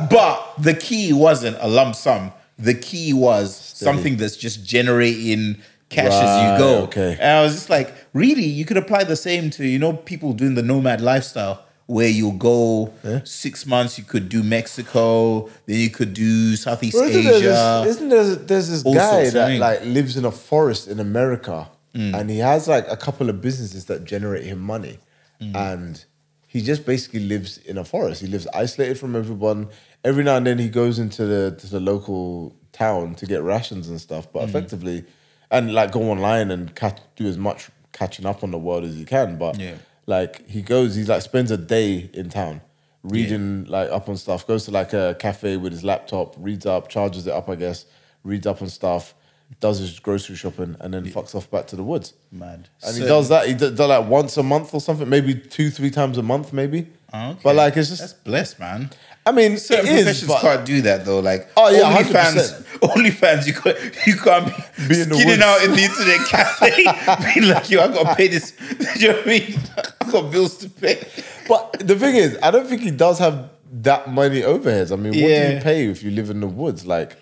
but the key wasn't a lump sum. The key was Steady. something that's just generating cash right, as you go. Okay. And I was just like, really, you could apply the same to, you know, people doing the nomad lifestyle where you'll go yeah. six months, you could do Mexico, then you could do Southeast well, isn't Asia. There this, isn't there, there's this guy that like lives in a forest in America Mm. And he has like a couple of businesses that generate him money. Mm. And he just basically lives in a forest. He lives isolated from everyone. Every now and then he goes into the, to the local town to get rations and stuff. But mm. effectively, and like go online and catch, do as much catching up on the world as he can. But yeah. like he goes, he's like spends a day in town reading yeah. like up on stuff, goes to like a cafe with his laptop, reads up, charges it up, I guess, reads up on stuff, does his grocery shopping, and then yeah. fucks off back to the woods. Mad. And so, he does that, he does that like once a month or something, maybe two, three times a month maybe. Okay. But like it's just... That's blessed, man. I mean, certain it professions is, but, can't do that though. Like, oh yeah, only fans, only fans. You can't, you can't be, be in the woods. Out in the internet cafe, being like, yo, I gotta pay this. Do you know what I mean? I got bills to pay. But the thing is, I don't think he does have that many overheads. I mean, yeah. what do you pay if you live in the woods? Like,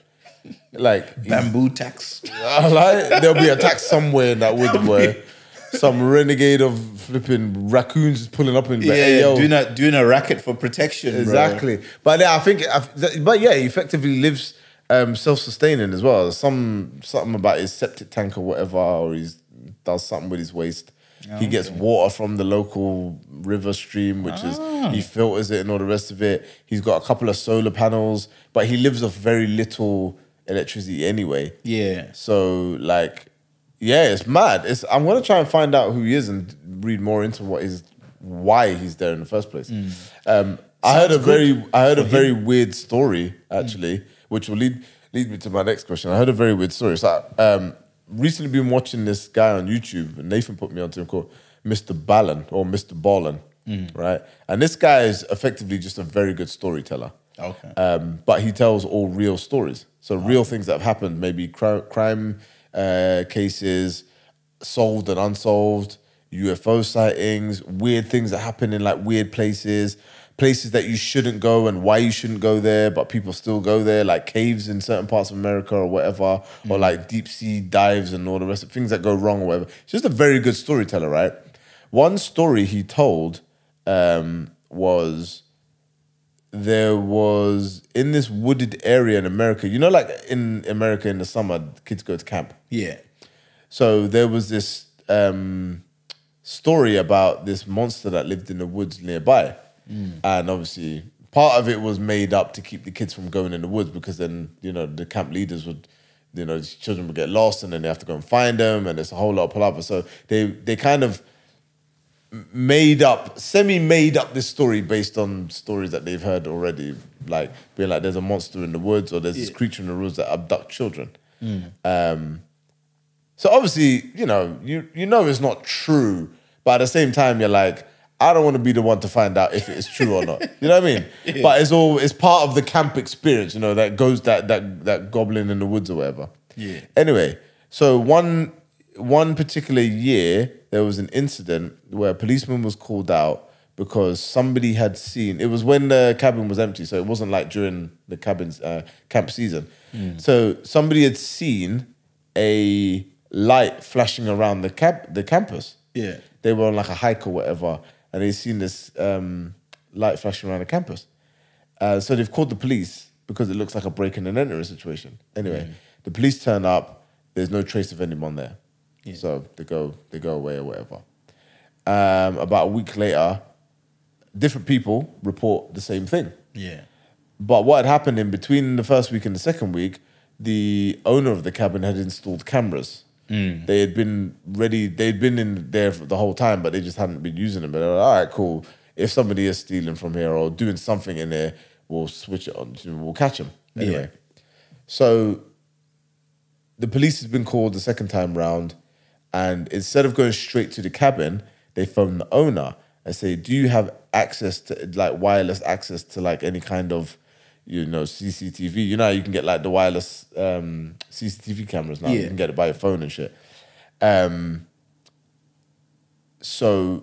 like bamboo tax. Like, there'll be a tax somewhere in that wood where. Some renegade of flipping raccoons pulling up in the yeah, yo. doing a doing a racket for protection. Exactly, bro. But yeah, I think, but yeah, he effectively lives um, self-sustaining as well. Some something about his septic tank or whatever, or he does something with his waste. Oh, he gets okay. water from the local river stream, which ah. is he filters it and all the rest of it. He's got a couple of solar panels, but he lives off very little electricity anyway. Yeah, so like. Yeah, it's mad. It's, I'm going to try and find out who he is and read more into what is why he's there in the first place. Mm. Um, I heard a very I heard a very weird story, actually, mm. which will lead lead me to my next question. I heard a very weird story. So I um, recently been watching this guy on YouTube, and Nathan put me onto him, called Mister Ballen or Mister Ballen, mm. right? And this guy is effectively just a very good storyteller. Okay. Um, but he tells all real stories. So wow. real things that have happened, maybe cri crime... Uh, cases, solved and unsolved, U F O sightings, weird things that happen in like weird places, places that you shouldn't go and why you shouldn't go there, but people still go there, like caves in certain parts of America or whatever, mm. or like deep sea dives and all the rest of things that go wrong or whatever. He's just a very good storyteller, right? One story he told um, was there was in this wooded area in America, you know, like in America in the summer, kids go to camp. Yeah. So there was this um, story about this monster that lived in the woods nearby. Mm. And obviously part of it was made up to keep the kids from going in the woods because then, you know, the camp leaders would, you know, children would get lost and then they have to go and find them and it's a whole lot of palaver. So they, they kind of made up, semi-made up this story based on stories that they've heard already, like being like there's a monster in the woods or there's yeah. this creature in the woods that abduct children. Mm. Um, so obviously, you know, you you know it's not true, but at the same time, you're like, I don't want to be the one to find out if it is true or not. You know what I mean? Yeah. But it's all it's part of the camp experience, you know, that goes that that that goblin in the woods or whatever. Yeah. Anyway, so one one particular year. There was an incident where a policeman was called out because somebody had seen, it was when the cabin was empty, so it wasn't like during the cabin's uh, camp season. Mm. So somebody had seen a light flashing around the camp, the campus. Yeah. They were on like a hike or whatever, and they'd seen this um, light flashing around the campus. Uh, so they've called the police because it looks like a break-in and entering situation. Anyway, mm. the police turn up, there's no trace of anyone there. Yeah. So they go, they go away or whatever. Um, about a week later, different people report the same thing. Yeah. But what had happened in between the first week and the second week, the owner of the cabin had installed cameras. Mm. They had been ready. They'd been in there for the whole time, but they just hadn't been using them. But they were like, all right, cool. If somebody is stealing from here or doing something in there, we'll switch it on. We'll catch them anyway. Yeah. So the police has been called the second time round. And instead of going straight to the cabin, they phone the owner and say, do you have access to like wireless access to like any kind of, you know, C C T V? You know how you can get like the wireless um, C C T V cameras now. Yeah. You can get it by your phone and shit. Um, so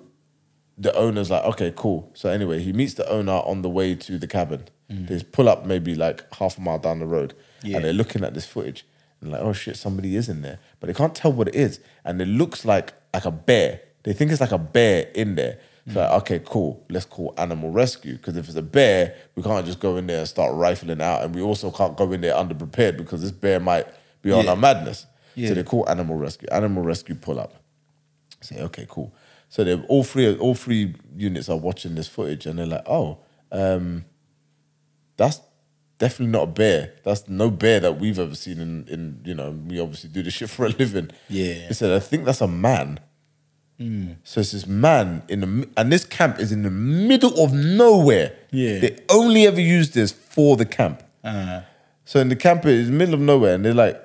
the owner's like, okay, cool. So anyway, he meets the owner on the way to the cabin. Mm. They pull up maybe like half a mile down the road. Yeah. And they're looking at this footage. And like, oh shit, somebody is in there. But they can't tell what it is. And it looks like like a bear. They think it's like a bear in there. So, mm. like, okay, cool. Let's call animal rescue. Because if it's a bear, we can't just go in there and start rifling out. And we also can't go in there underprepared because this bear might be on yeah. our madness. Yeah. So they call animal rescue. Animal rescue pull up. I say, okay, cool. So they all three, all three units are watching this footage, and they're like, oh, um, that's definitely not a bear. That's no bear that we've ever seen. In, in you know, we obviously do this shit for a living. Yeah. He said, I think that's a man. Mm. So it's this man in the, and this camp is in the middle of nowhere. Yeah. They only ever use this for the camp. Uh-huh. So in the camp, it's in the middle of nowhere, and they're like,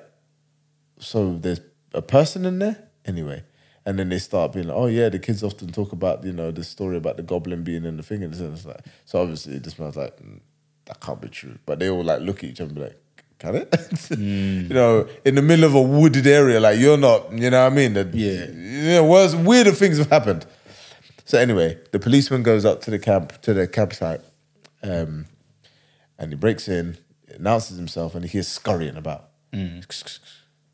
so there's a person in there? Anyway. And then they start being like, oh yeah, the kids often talk about, you know, the story about the goblin being in the thing. And it's like, so obviously this man's like, mm, that can't be true. But they all like look at each other and be like, can it? Mm. You know, in the middle of a wooded area, like you're not, you know what I mean? The, yeah. You know, worse, weirder things have happened. So anyway, the policeman goes up to the camp, to the campsite, um, and he breaks in, announces himself, and he hears scurrying about. Mm.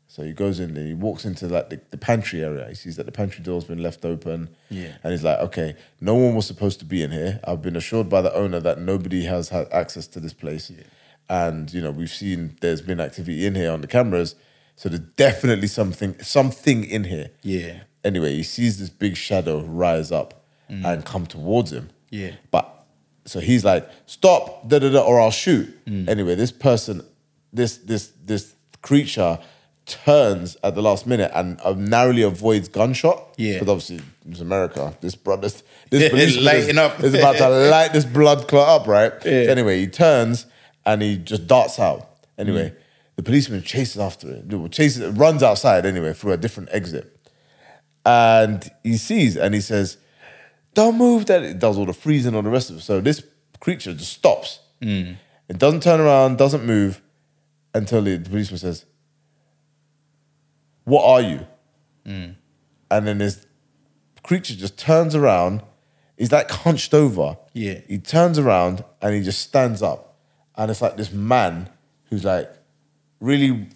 So he goes in and he walks into like the, the pantry area. He sees that the pantry door's been left open. Yeah. And he's like, okay, no one was supposed to be in here. I've been assured by the owner that nobody has had access to this place. Yeah. And, you know, we've seen there's been activity in here on the cameras. So there's definitely something, something in here. Yeah. Anyway, he sees this big shadow rise up mm. and come towards him. Yeah. But, so he's like, stop, da da da, or I'll shoot. Mm. Anyway, this person, this, this, this creature turns at the last minute and narrowly avoids gunshot. Yeah. Because obviously, it's America. This brother's, this policeman is, up. is about to light this blood clot up, right? Yeah. So anyway, he turns and he just darts out. Anyway, mm. the policeman chases after it. Chases it, runs outside anyway through a different exit. And he sees and he says, don't move. That it does all the freezing on the rest of it. So this creature just stops. Mm. It doesn't turn around, doesn't move until the policeman says, what are you? Mm. And then this creature just turns around. He's like hunched over. Yeah. He turns around and he just stands up. And it's like this man who's like really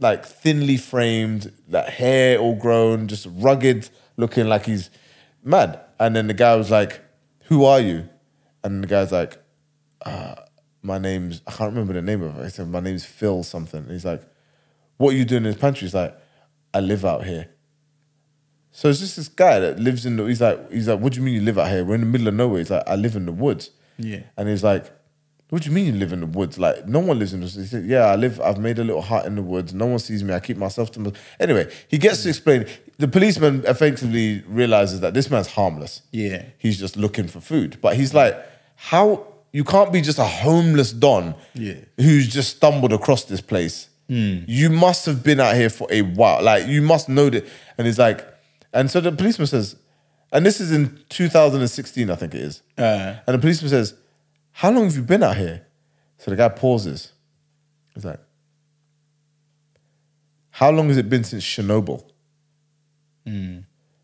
like thinly framed, that hair all grown, just rugged, looking like he's mad. And then the guy was like, who are you? And the guy's like, uh, my name's, I can't remember the name of it. He said, my name's Phil something. And he's like, what are you doing in this pantry? He's like, I live out here. So it's just this guy that lives in the, he's like, he's like, what do you mean you live out here? We're in the middle of nowhere. He's like, I live in the woods. Yeah. And he's like, what do you mean you live in the woods? Like, no one lives in the woods. He said, yeah, I live, I've made a little hut in the woods. No one sees me. I keep myself to myself. Anyway, he gets to explain. The policeman effectively realizes that this man's harmless. Yeah. He's just looking for food. But he's like, how, you can't be just a homeless don yeah. who's just stumbled across this place. Mm. You must have been out here for a while. Like, you must know that. And he's like, and so the policeman says, and this is in two thousand sixteen, I think it is. Uh. And the policeman says, how long have you been out here? So the guy pauses. He's like, how long has it been since Chernobyl? Mm.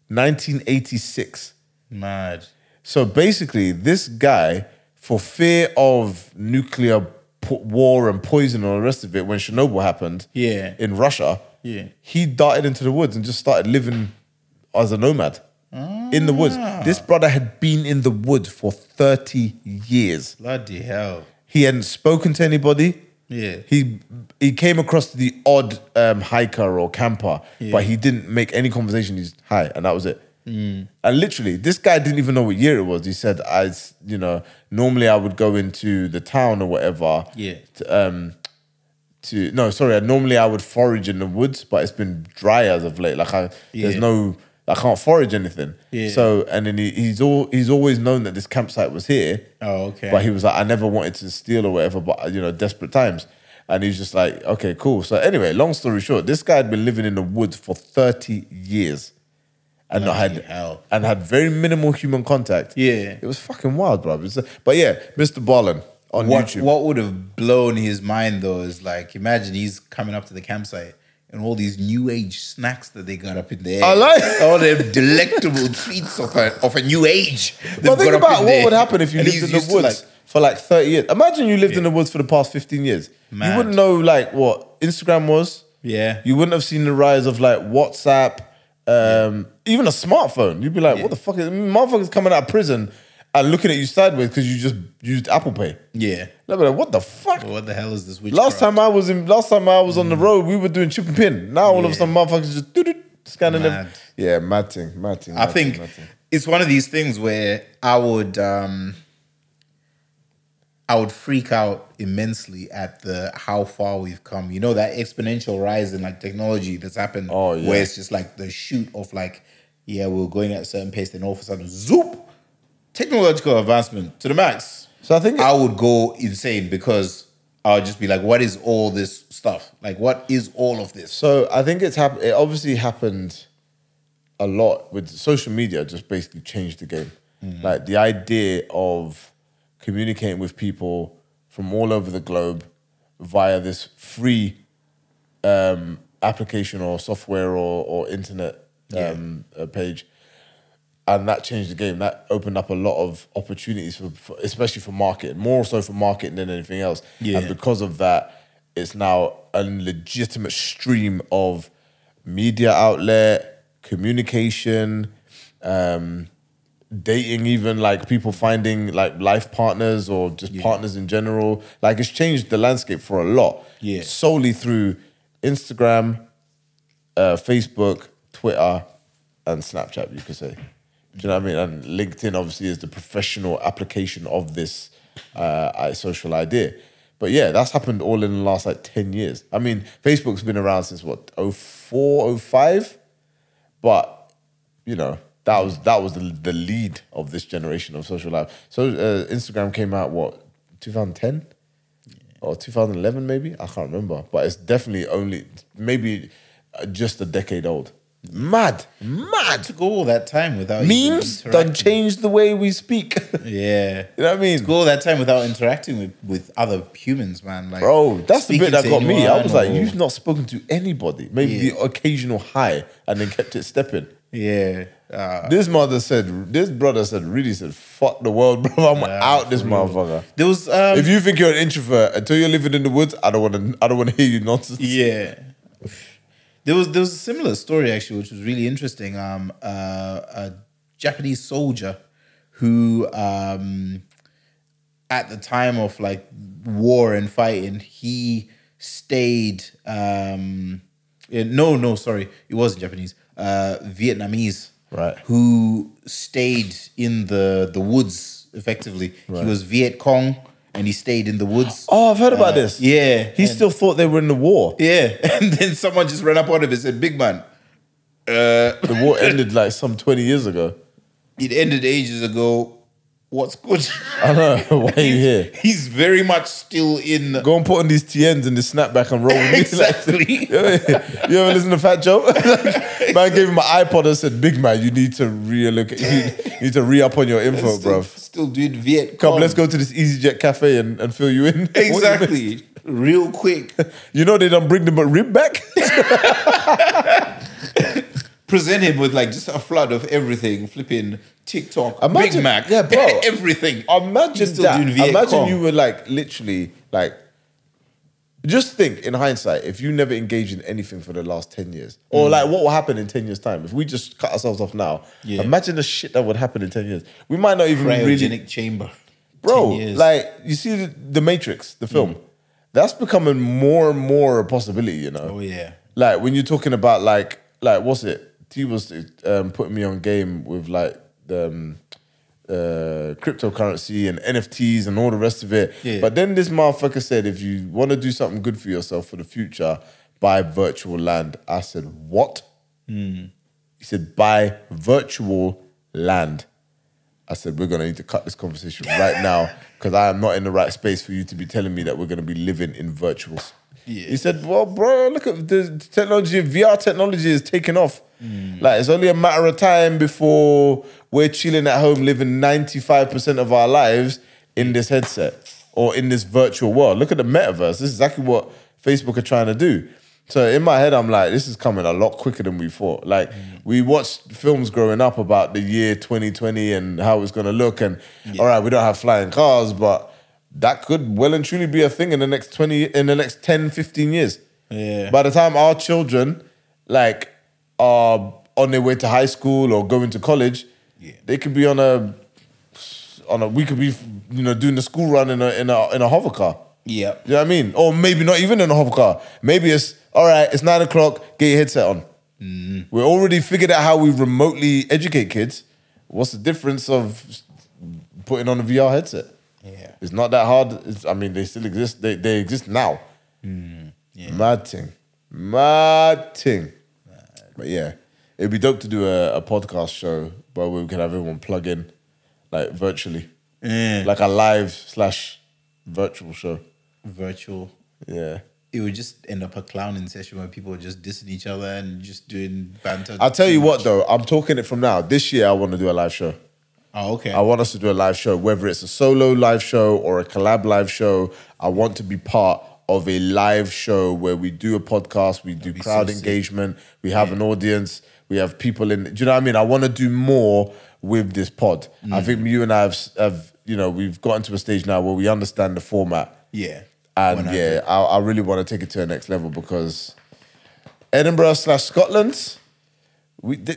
nineteen eighty-six. Mad. So basically, this guy, for fear of nuclear war and poison and all the rest of it, when Chernobyl happened yeah. in Russia, yeah. he darted into the woods and just started living as a nomad ah. in the woods. This brother had been in the woods for thirty years. Bloody hell. He hadn't spoken to anybody. Yeah. He he came across the odd um, hiker or camper, yeah. but he didn't make any conversation. He's, hi, and that was it. Mm. And literally, this guy didn't even know what year it was. He said, "I, you know, normally I would go into the town or whatever. Yeah. To, um, to no, sorry. Normally I would forage in the woods, but it's been dry as of late. Like I, yeah. there's no, I can't forage anything. Yeah. So, and then he, he's all, he's always known that this campsite was here. Oh, okay. But he was like, I never wanted to steal or whatever. But you know, desperate times. And he's just like, okay, cool. So anyway, long story short, this guy had been living in the woods for thirty years. And not had hell. and had very minimal human contact. Yeah, it was fucking wild, bro. But yeah, Mister Ballen on what, YouTube. What would have blown his mind though is like, imagine he's coming up to the campsite and all these new age snacks that they got up in there. I like all them delectable treats of a of a new age. But think about what would happen if you lived in the woods like, for like thirty years. Imagine you lived yeah. in the woods for the past fifteen years. Mad. You wouldn't know like what Instagram was. Yeah, you wouldn't have seen the rise of like WhatsApp. Um, yeah. Even a smartphone, you'd be like, yeah. what the fuck is, motherfuckers coming out of prison and looking at you sideways because you just used Apple Pay. Yeah. They'll be like, what the fuck? Well, what the hell is this witchcraft? Last time I was in, last time I was mm. on the road, we were doing chip and pin. Now all yeah. of a sudden motherfuckers just do do Just kind of never, yeah, mad thing, mad thing. I think it's one of these things where I would um, I would freak out immensely at the how far we've come. You know, that exponential rise in like technology that's happened. Oh, yeah. Where it's just like the shoot of like, yeah, we're going at a certain pace, then all of a sudden, zoop, technological advancement to the max. So I think I would go insane because I would just be like, what is all this stuff? Like, what is all of this? So I think it's happened. It obviously happened a lot with social media. Just basically changed the game. Mm. Like the idea of communicating with people from all over the globe via this free um, application or software or, or internet. Yeah. Um, a page, and that changed the game. That opened up a lot of opportunities for, for especially for marketing, more so for marketing than anything else. Yeah. And because of that, it's now a legitimate stream of media outlet, communication, um, dating, even like people finding like life partners or just yeah. partners in general. Like it's changed the landscape for a lot. Yeah. Solely through Instagram, uh, Facebook, Twitter, and Snapchat, you could say. Do you know what I mean? And LinkedIn, obviously, is the professional application of this uh, social idea. But yeah, that's happened all in the last like ten years. I mean, Facebook's been around since, what, oh four, oh five? But, you know, that was that was the, the lead of this generation of social life. So uh, Instagram came out, what, two thousand ten? Yeah. Or two thousand eleven, maybe? I can't remember. But it's definitely only, maybe just a decade old. Mad, mad. To go all that time without memes that change the way we speak. Yeah, you know what I mean. To go all that time without interacting with, with other humans, man. Like, bro, that's the bit that got me. I was or... like, you've not spoken to anybody. Maybe yeah. the occasional hi, and then kept it stepping. Yeah. Uh, this mother said, this brother said, really said, fuck the world, bro. I'm yeah, out this real. Motherfucker. There was. Um, if you think you're an introvert until you're living in the woods, I don't want to. I don't want to hear you nonsense. Yeah. There was there was a similar story actually, which was really interesting. Um, uh, a Japanese soldier who, um, at the time of like war and fighting, he stayed. Um, in, no, no, sorry, it wasn't Japanese. Uh, Vietnamese, right? Who stayed in the the woods effectively. Right. He was Viet Cong. And he stayed in the woods. Oh, I've heard about uh, this. Yeah. He and, still thought they were in the war. Yeah. And then someone just ran up on him and said, big man. Uh, the war ended like some twenty years ago. It ended ages ago. What's good? I know. Why are you here? He's very much still in... Go and put on these T Ns and the snapback and roll with me. Exactly. Like, you ever listen to Fat Joe? Man gave him an iPod and said, big man, you need to re-allocate. You need to re-up on your info, still, bruv. Still doing Viet Cong. Come, let's go to this EasyJet cafe and, and fill you in. Exactly. Real quick. You know they don't bring them a rib back? Present him with like just a flood of everything, flipping TikTok, imagine, Big Mac, yeah, bro. Everything. Imagine still that. Doing imagine Com. You were like literally like. Just think in hindsight, if you never engage in anything for the last ten years, or mm. like what will happen in ten years' time if we just cut ourselves off now? Yeah. Imagine the shit that would happen in ten years. We might not even Cryogenic really... chamber, bro. Like you see the, the Matrix, the film, mm. that's becoming more and more a possibility. You know. Oh yeah. Like when you're talking about like like what's it? T was um, putting me on game with like the um, uh, cryptocurrency and N F Ts and all the rest of it. Yeah. But then this motherfucker said, if you want to do something good for yourself for the future, buy virtual land. I said, what? Mm. He said, buy virtual land. I said, we're going to need to cut this conversation right now because I am not in the right space for you to be telling me that we're going to be living in virtual space. Yeah. He said, well, bro, look at the technology. V R technology is taking off. Mm. Like, it's only a matter of time before we're chilling at home, living ninety-five percent of our lives in this headset or in this virtual world. Look at the metaverse. This is exactly what Facebook are trying to do. So in my head, I'm like, this is coming a lot quicker than we thought. Like, mm. we watched films growing up about the year twenty twenty and how it's going to look. And, yeah. all right, we don't have flying cars, but... that could well and truly be a thing in the next twenty, in the next ten, fifteen years. Yeah. By the time our children, like, are on their way to high school or going to college, yeah. they could be on a, on a, we could be, you know, doing the school run in a in a in a hover car. Yeah. You know what I mean? Or maybe not even in a hover car. Maybe it's all right. It's nine o'clock. Get your headset on. Mm. We're already figured out how we remotely educate kids. What's the difference of putting on a V R headset? Yeah, it's not that hard. It's, I mean, they still exist. They they exist now. Mm. Yeah. Mad thing, mad thing. Mad. But yeah, it'd be dope to do a, a podcast show where we can have everyone plug in, like virtually, yeah. like a live slash virtual show. Virtual. Yeah. It would just end up a clowning session where people are just dissing each other and just doing banter. I'll tell you what though, I'm talking it from now. This year I want to do a live show. Oh, okay. I want us to do a live show, whether it's a solo live show or a collab live show. I want to be part of a live show where we do a podcast, we do crowd engagement, we have an audience, we have people in, do you know what I mean? I want to do more with this pod. Mm. I think you and I have, have, you know, we've gotten to a stage now where we understand the format. Yeah. And one hundred yeah, I, I really want to take it to the next level because Edinburgh slash Scotland, we, they,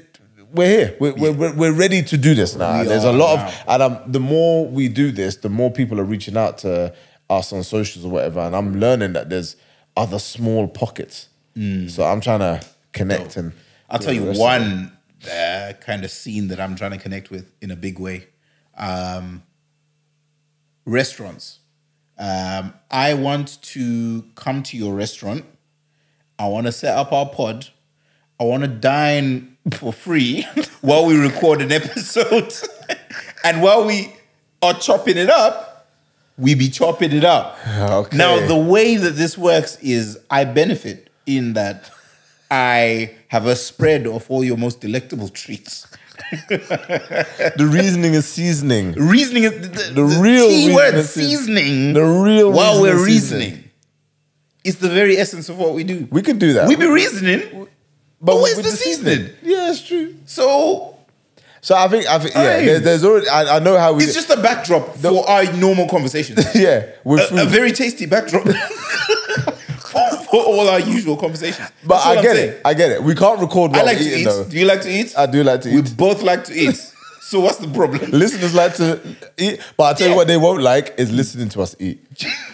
we're here. We're, yeah. we're, we're ready to do this now. We There's a lot now. of, and I'm, the more we do this, the more people are reaching out to us on socials or whatever. And I'm learning that there's other small pockets. Mm. So I'm trying to connect. So, and I'll tell you one uh, kind of scene that I'm trying to connect with in a big way. Um, restaurants. Um, I want to come to your restaurant. I want to set up our pod. I want to dine for free while we record an episode. And while we are chopping it up, we be chopping it up. Okay. Now, the way that this works is I benefit in that I have a spread of all your most delectable treats. The reasoning is seasoning. Reasoning is the, the, the, the real key word, seasoning. The real while we're reasoning, season. It's the very essence of what we do. We could do that. We be reasoning, but where's the, the seasoning? seasoning? Yeah, it's true. So, so I think I think yeah. I, there, there's already I, I know how we. It's just a backdrop the, for our normal conversations. Yeah, with a, food. a very tasty backdrop. For all our usual conversations. But I get it. I get it. We can't record while I like we're eating, though. Do you like to eat? I do like to eat. We both like to eat. So what's the problem? Listeners like to eat. But I'll tell yeah. you what they won't like is listening to us eat.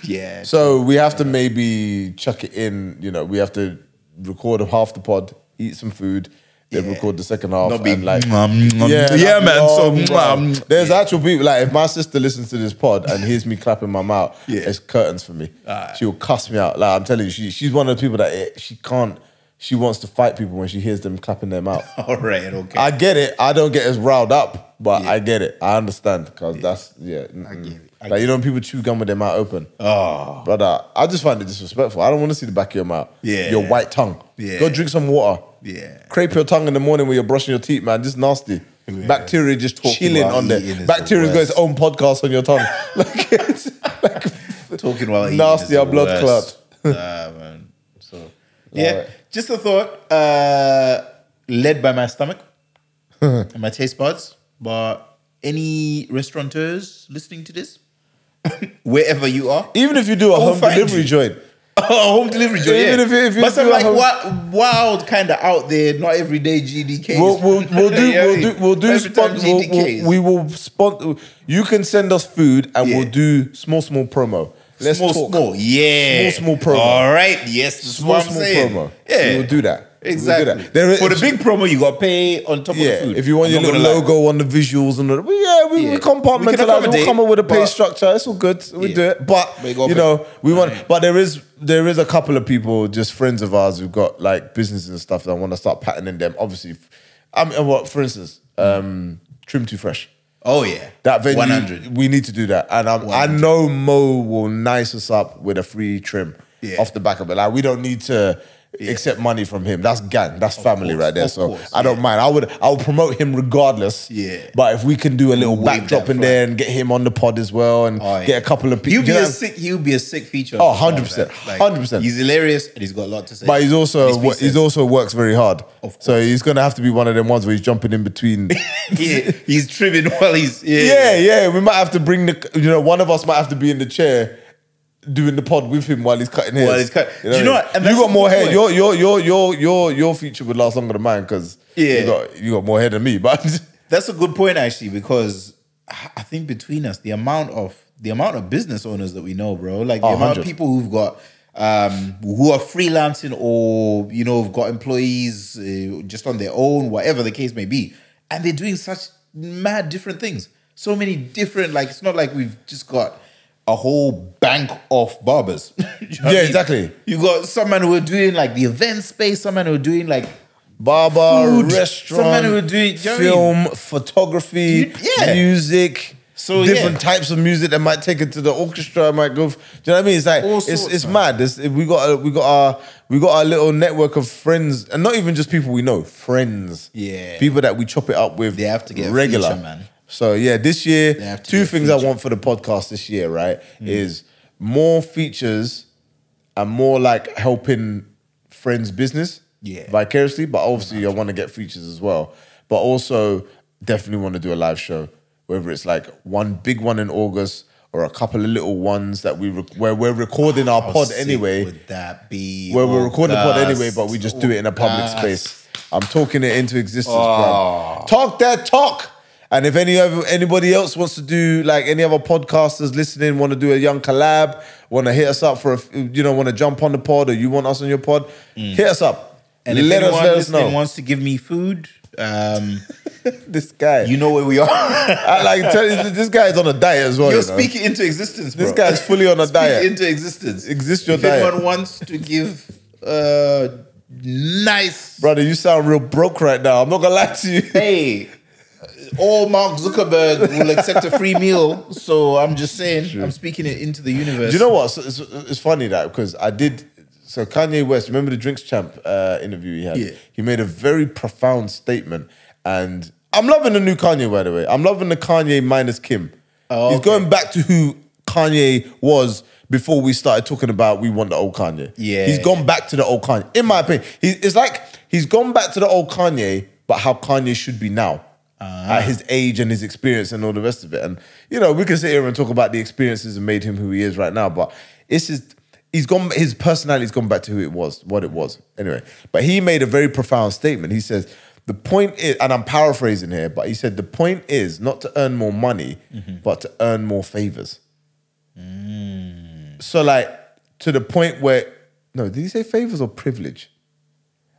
Yeah. So we have to maybe chuck it in. You know, we have to record half the pod, eat some food, then yeah. record the second half. Not and like, mm, mm, yeah, yeah man. Oh, so mm, there's yeah. actual people. Like if my sister listens to this pod and hears me clapping my mouth, yeah. it's curtains for me. Right. She will cuss me out. Like I'm telling you, she she's one of the people that it, she can't. She wants to fight people when she hears them clapping their mouth. All right, okay. I get it. I don't get as riled up, but yeah. I get it. I understand because yeah. that's yeah. Mm-mm. I get it. I like get you know, when people chew gum with their mouth open. Oh, brother, I just find it disrespectful. I don't want to see the back of your mouth. Yeah, your white tongue. Yeah, go drink some water. Yeah. Crepe your tongue in the morning when you're brushing your teeth, man. This is nasty. Yeah. Bacteria just talking chilling on there. Bacteria's got its own podcast on your tongue. Like it's like talking while eating. Nasty, our blood clot. Nah, man. So yeah, right. Just a thought, uh, led by my stomach and my taste buds. But any restaurateurs listening to this, wherever you are, even if you do a home delivery joint. A home delivery joint. Even yeah. if, if you but some like wild, wild kind of out there, not everyday G D Ks. We'll, we'll, we'll do, we'll do, we'll do. Spon- we'll, we'll, we will sponsor. You can send us food, and yeah. we'll do small, small promo. Let's small, talk. small, yeah, small, small promo. All right, yes, that's small, what I'm small saying. promo. Yeah, we'll do that. Exactly. We'll do that. There, for the big promo, you got to pay on top yeah, of the food. If you want I'm your little logo lie. on the visuals and the, well, yeah, we, yeah, we compartmentalize. We we'll come up with a pay structure. It's all good. We yeah. do it, but, but you, you know, we want. Right. But there is there is a couple of people, just friends of ours, who've got like businesses and stuff that I want to start patterning them. Obviously, I mean, what for instance, um, Trim Too Fresh. Oh yeah, that venue. one hundred We need to do that, and I'm, I know Mo will nice us up with a free trim yeah. off the back of it. Like we don't need to. Yeah. Accept money from him. That's gang. That's of family course, right there. So course, I don't yeah. mind. I would I would promote him regardless. Yeah. But if we can do a little we'll backdrop in there and get him on the pod as well and oh, yeah. get a couple of people. He'll be a sick he'll be a sick feature. Oh, one hundred percent. one hundred percent. He's hilarious and he's got a lot to say. But he's also he's, he's also works very hard. Of course. So he's gonna have to be one of them ones where he's jumping in between. yeah, he's trimming while he's yeah, yeah. Yeah, yeah. We might have to bring the you know, one of us might have to be in the chair. Doing the pod with him while he's cutting hair. While he's cutting, you know, do you know what? You got more hair. Your your your your your your feature would last longer than mine because yeah. you got you got more hair than me. But that's a good point actually because I think between us the amount of the amount of business owners that we know, bro, like the oh, amount one hundred of people who've got um, who are freelancing or, you know, have got employees uh, just on their own, whatever the case may be. And they're doing such mad different things. So many different, like, it's not like we've just got a whole bank of barbers. You know yeah, I mean? Exactly. You got some men who are doing like the event space, some men who are doing like barber, food, restaurant, some men who are doing you know film, I mean? photography, yeah. music. So different yeah. types of music that might take it to the orchestra, might go. Do you know what I mean? It's like All it's it's mad. It's, we got a, we got our we got our little network of friends, and not even just people we know, friends. Yeah, people that we chop it up with. They have to get regular a feature, man. So yeah, this year, two things I want for the podcast this year, right, mm. is more features and more like helping friends' business, yeah, vicariously. But obviously, mm-hmm. I want to get features as well. But also, definitely want to do a live show. Whether it's like one big one in August or a couple of little ones that we rec where we're recording our How pod anyway. Would that be? Where August. We're recording the pod anyway, but we just August. do it in a public space. I'm talking it into existence, oh. bro. Talk that talk. And if any other, anybody else wants to do, like any other podcasters listening, want to do a young collab, want to hit us up for, a, you know, want to jump on the pod, or you want us on your pod, mm. hit us up. And let if us, let us know. Wants to give me food. Um, this guy, you know where we are. I, like tell you, this guy is on a diet as well. You're you know? speaking into existence, bro. This guy is fully on a Speak diet. Into existence, exist your if diet. If anyone wants to give, uh, nice brother, you sound real broke right now. I'm not gonna lie to you. Hey, all Mark Zuckerberg will accept a free meal. So I'm just saying, True. I'm speaking it into the universe. Do you know what? So it's, it's funny that because I did. So Kanye West, remember the Drinks Champ uh, interview he had? Yeah. He made a very profound statement. And I'm loving the new Kanye, by the way. I'm loving the Kanye minus Kim. Oh, He's okay. going back to who Kanye was before we started talking about we want the old Kanye. Yeah, He's gone back to the old Kanye. In my opinion, he, it's like he's gone back to the old Kanye, but how Kanye should be now. Uh, at his age and his experience and all the rest of it. And, you know, we can sit here and talk about the experiences that made him who he is right now. But it's just... He's gone, his personality's gone back to who it was, what it was. Anyway, but he made a very profound statement. He says, the point is, and I'm paraphrasing here, but he said, the point is not to earn more money, mm-hmm. but to earn more favors. Mm. So like, to the point where, no, did he say favors or privilege?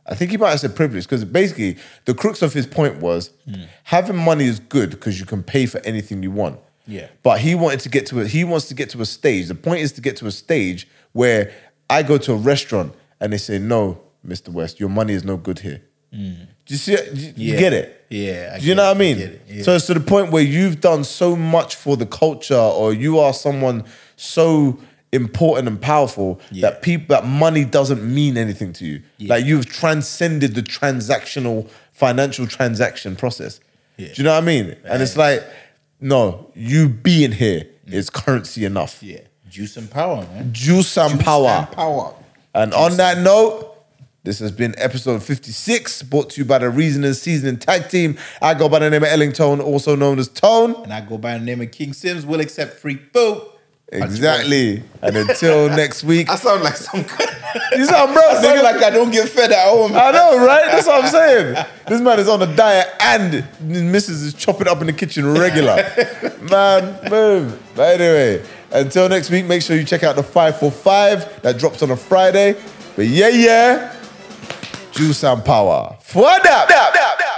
I think he might have said privilege, because basically the crux of his point was, mm. having money is good because you can pay for anything you want. Yeah. But he wanted to get to a, he wants to get to a stage. The point is to get to a stage where I go to a restaurant and they say, no, Mister West, your money is no good here. Mm. Do you see it? Do you, yeah. you get it? Yeah. I do you know it. what I mean? I it. yeah. So it's to the point where you've done so much for the culture, or you are someone so important and powerful yeah. that people that money doesn't mean anything to you. Yeah. Like you've transcended the transactional, financial transaction process. Yeah. Do you know what I mean? Right. And it's like, no, you being here is currency enough. Yeah. Juice and power, man. Juice and Juice power. And, power. and Juice on that note, this has been episode fifty-six, brought to you by the Reasoning and Seasoning Tag Team. I go by the name of Ellington Tone, also known as Tone. And I go by the name of King Sims. We'll accept freak boat. Exactly. And until next week. I sound like some kind You sound bro. I sound like I don't get fed at home. I know, right? That's what I'm saying. This man is on a diet and missus is chopping up in the kitchen regular. Man, move. But anyway, until next week, make sure you check out the five forty-five that drops on a Friday. But yeah, yeah. Juice and power. Fwada!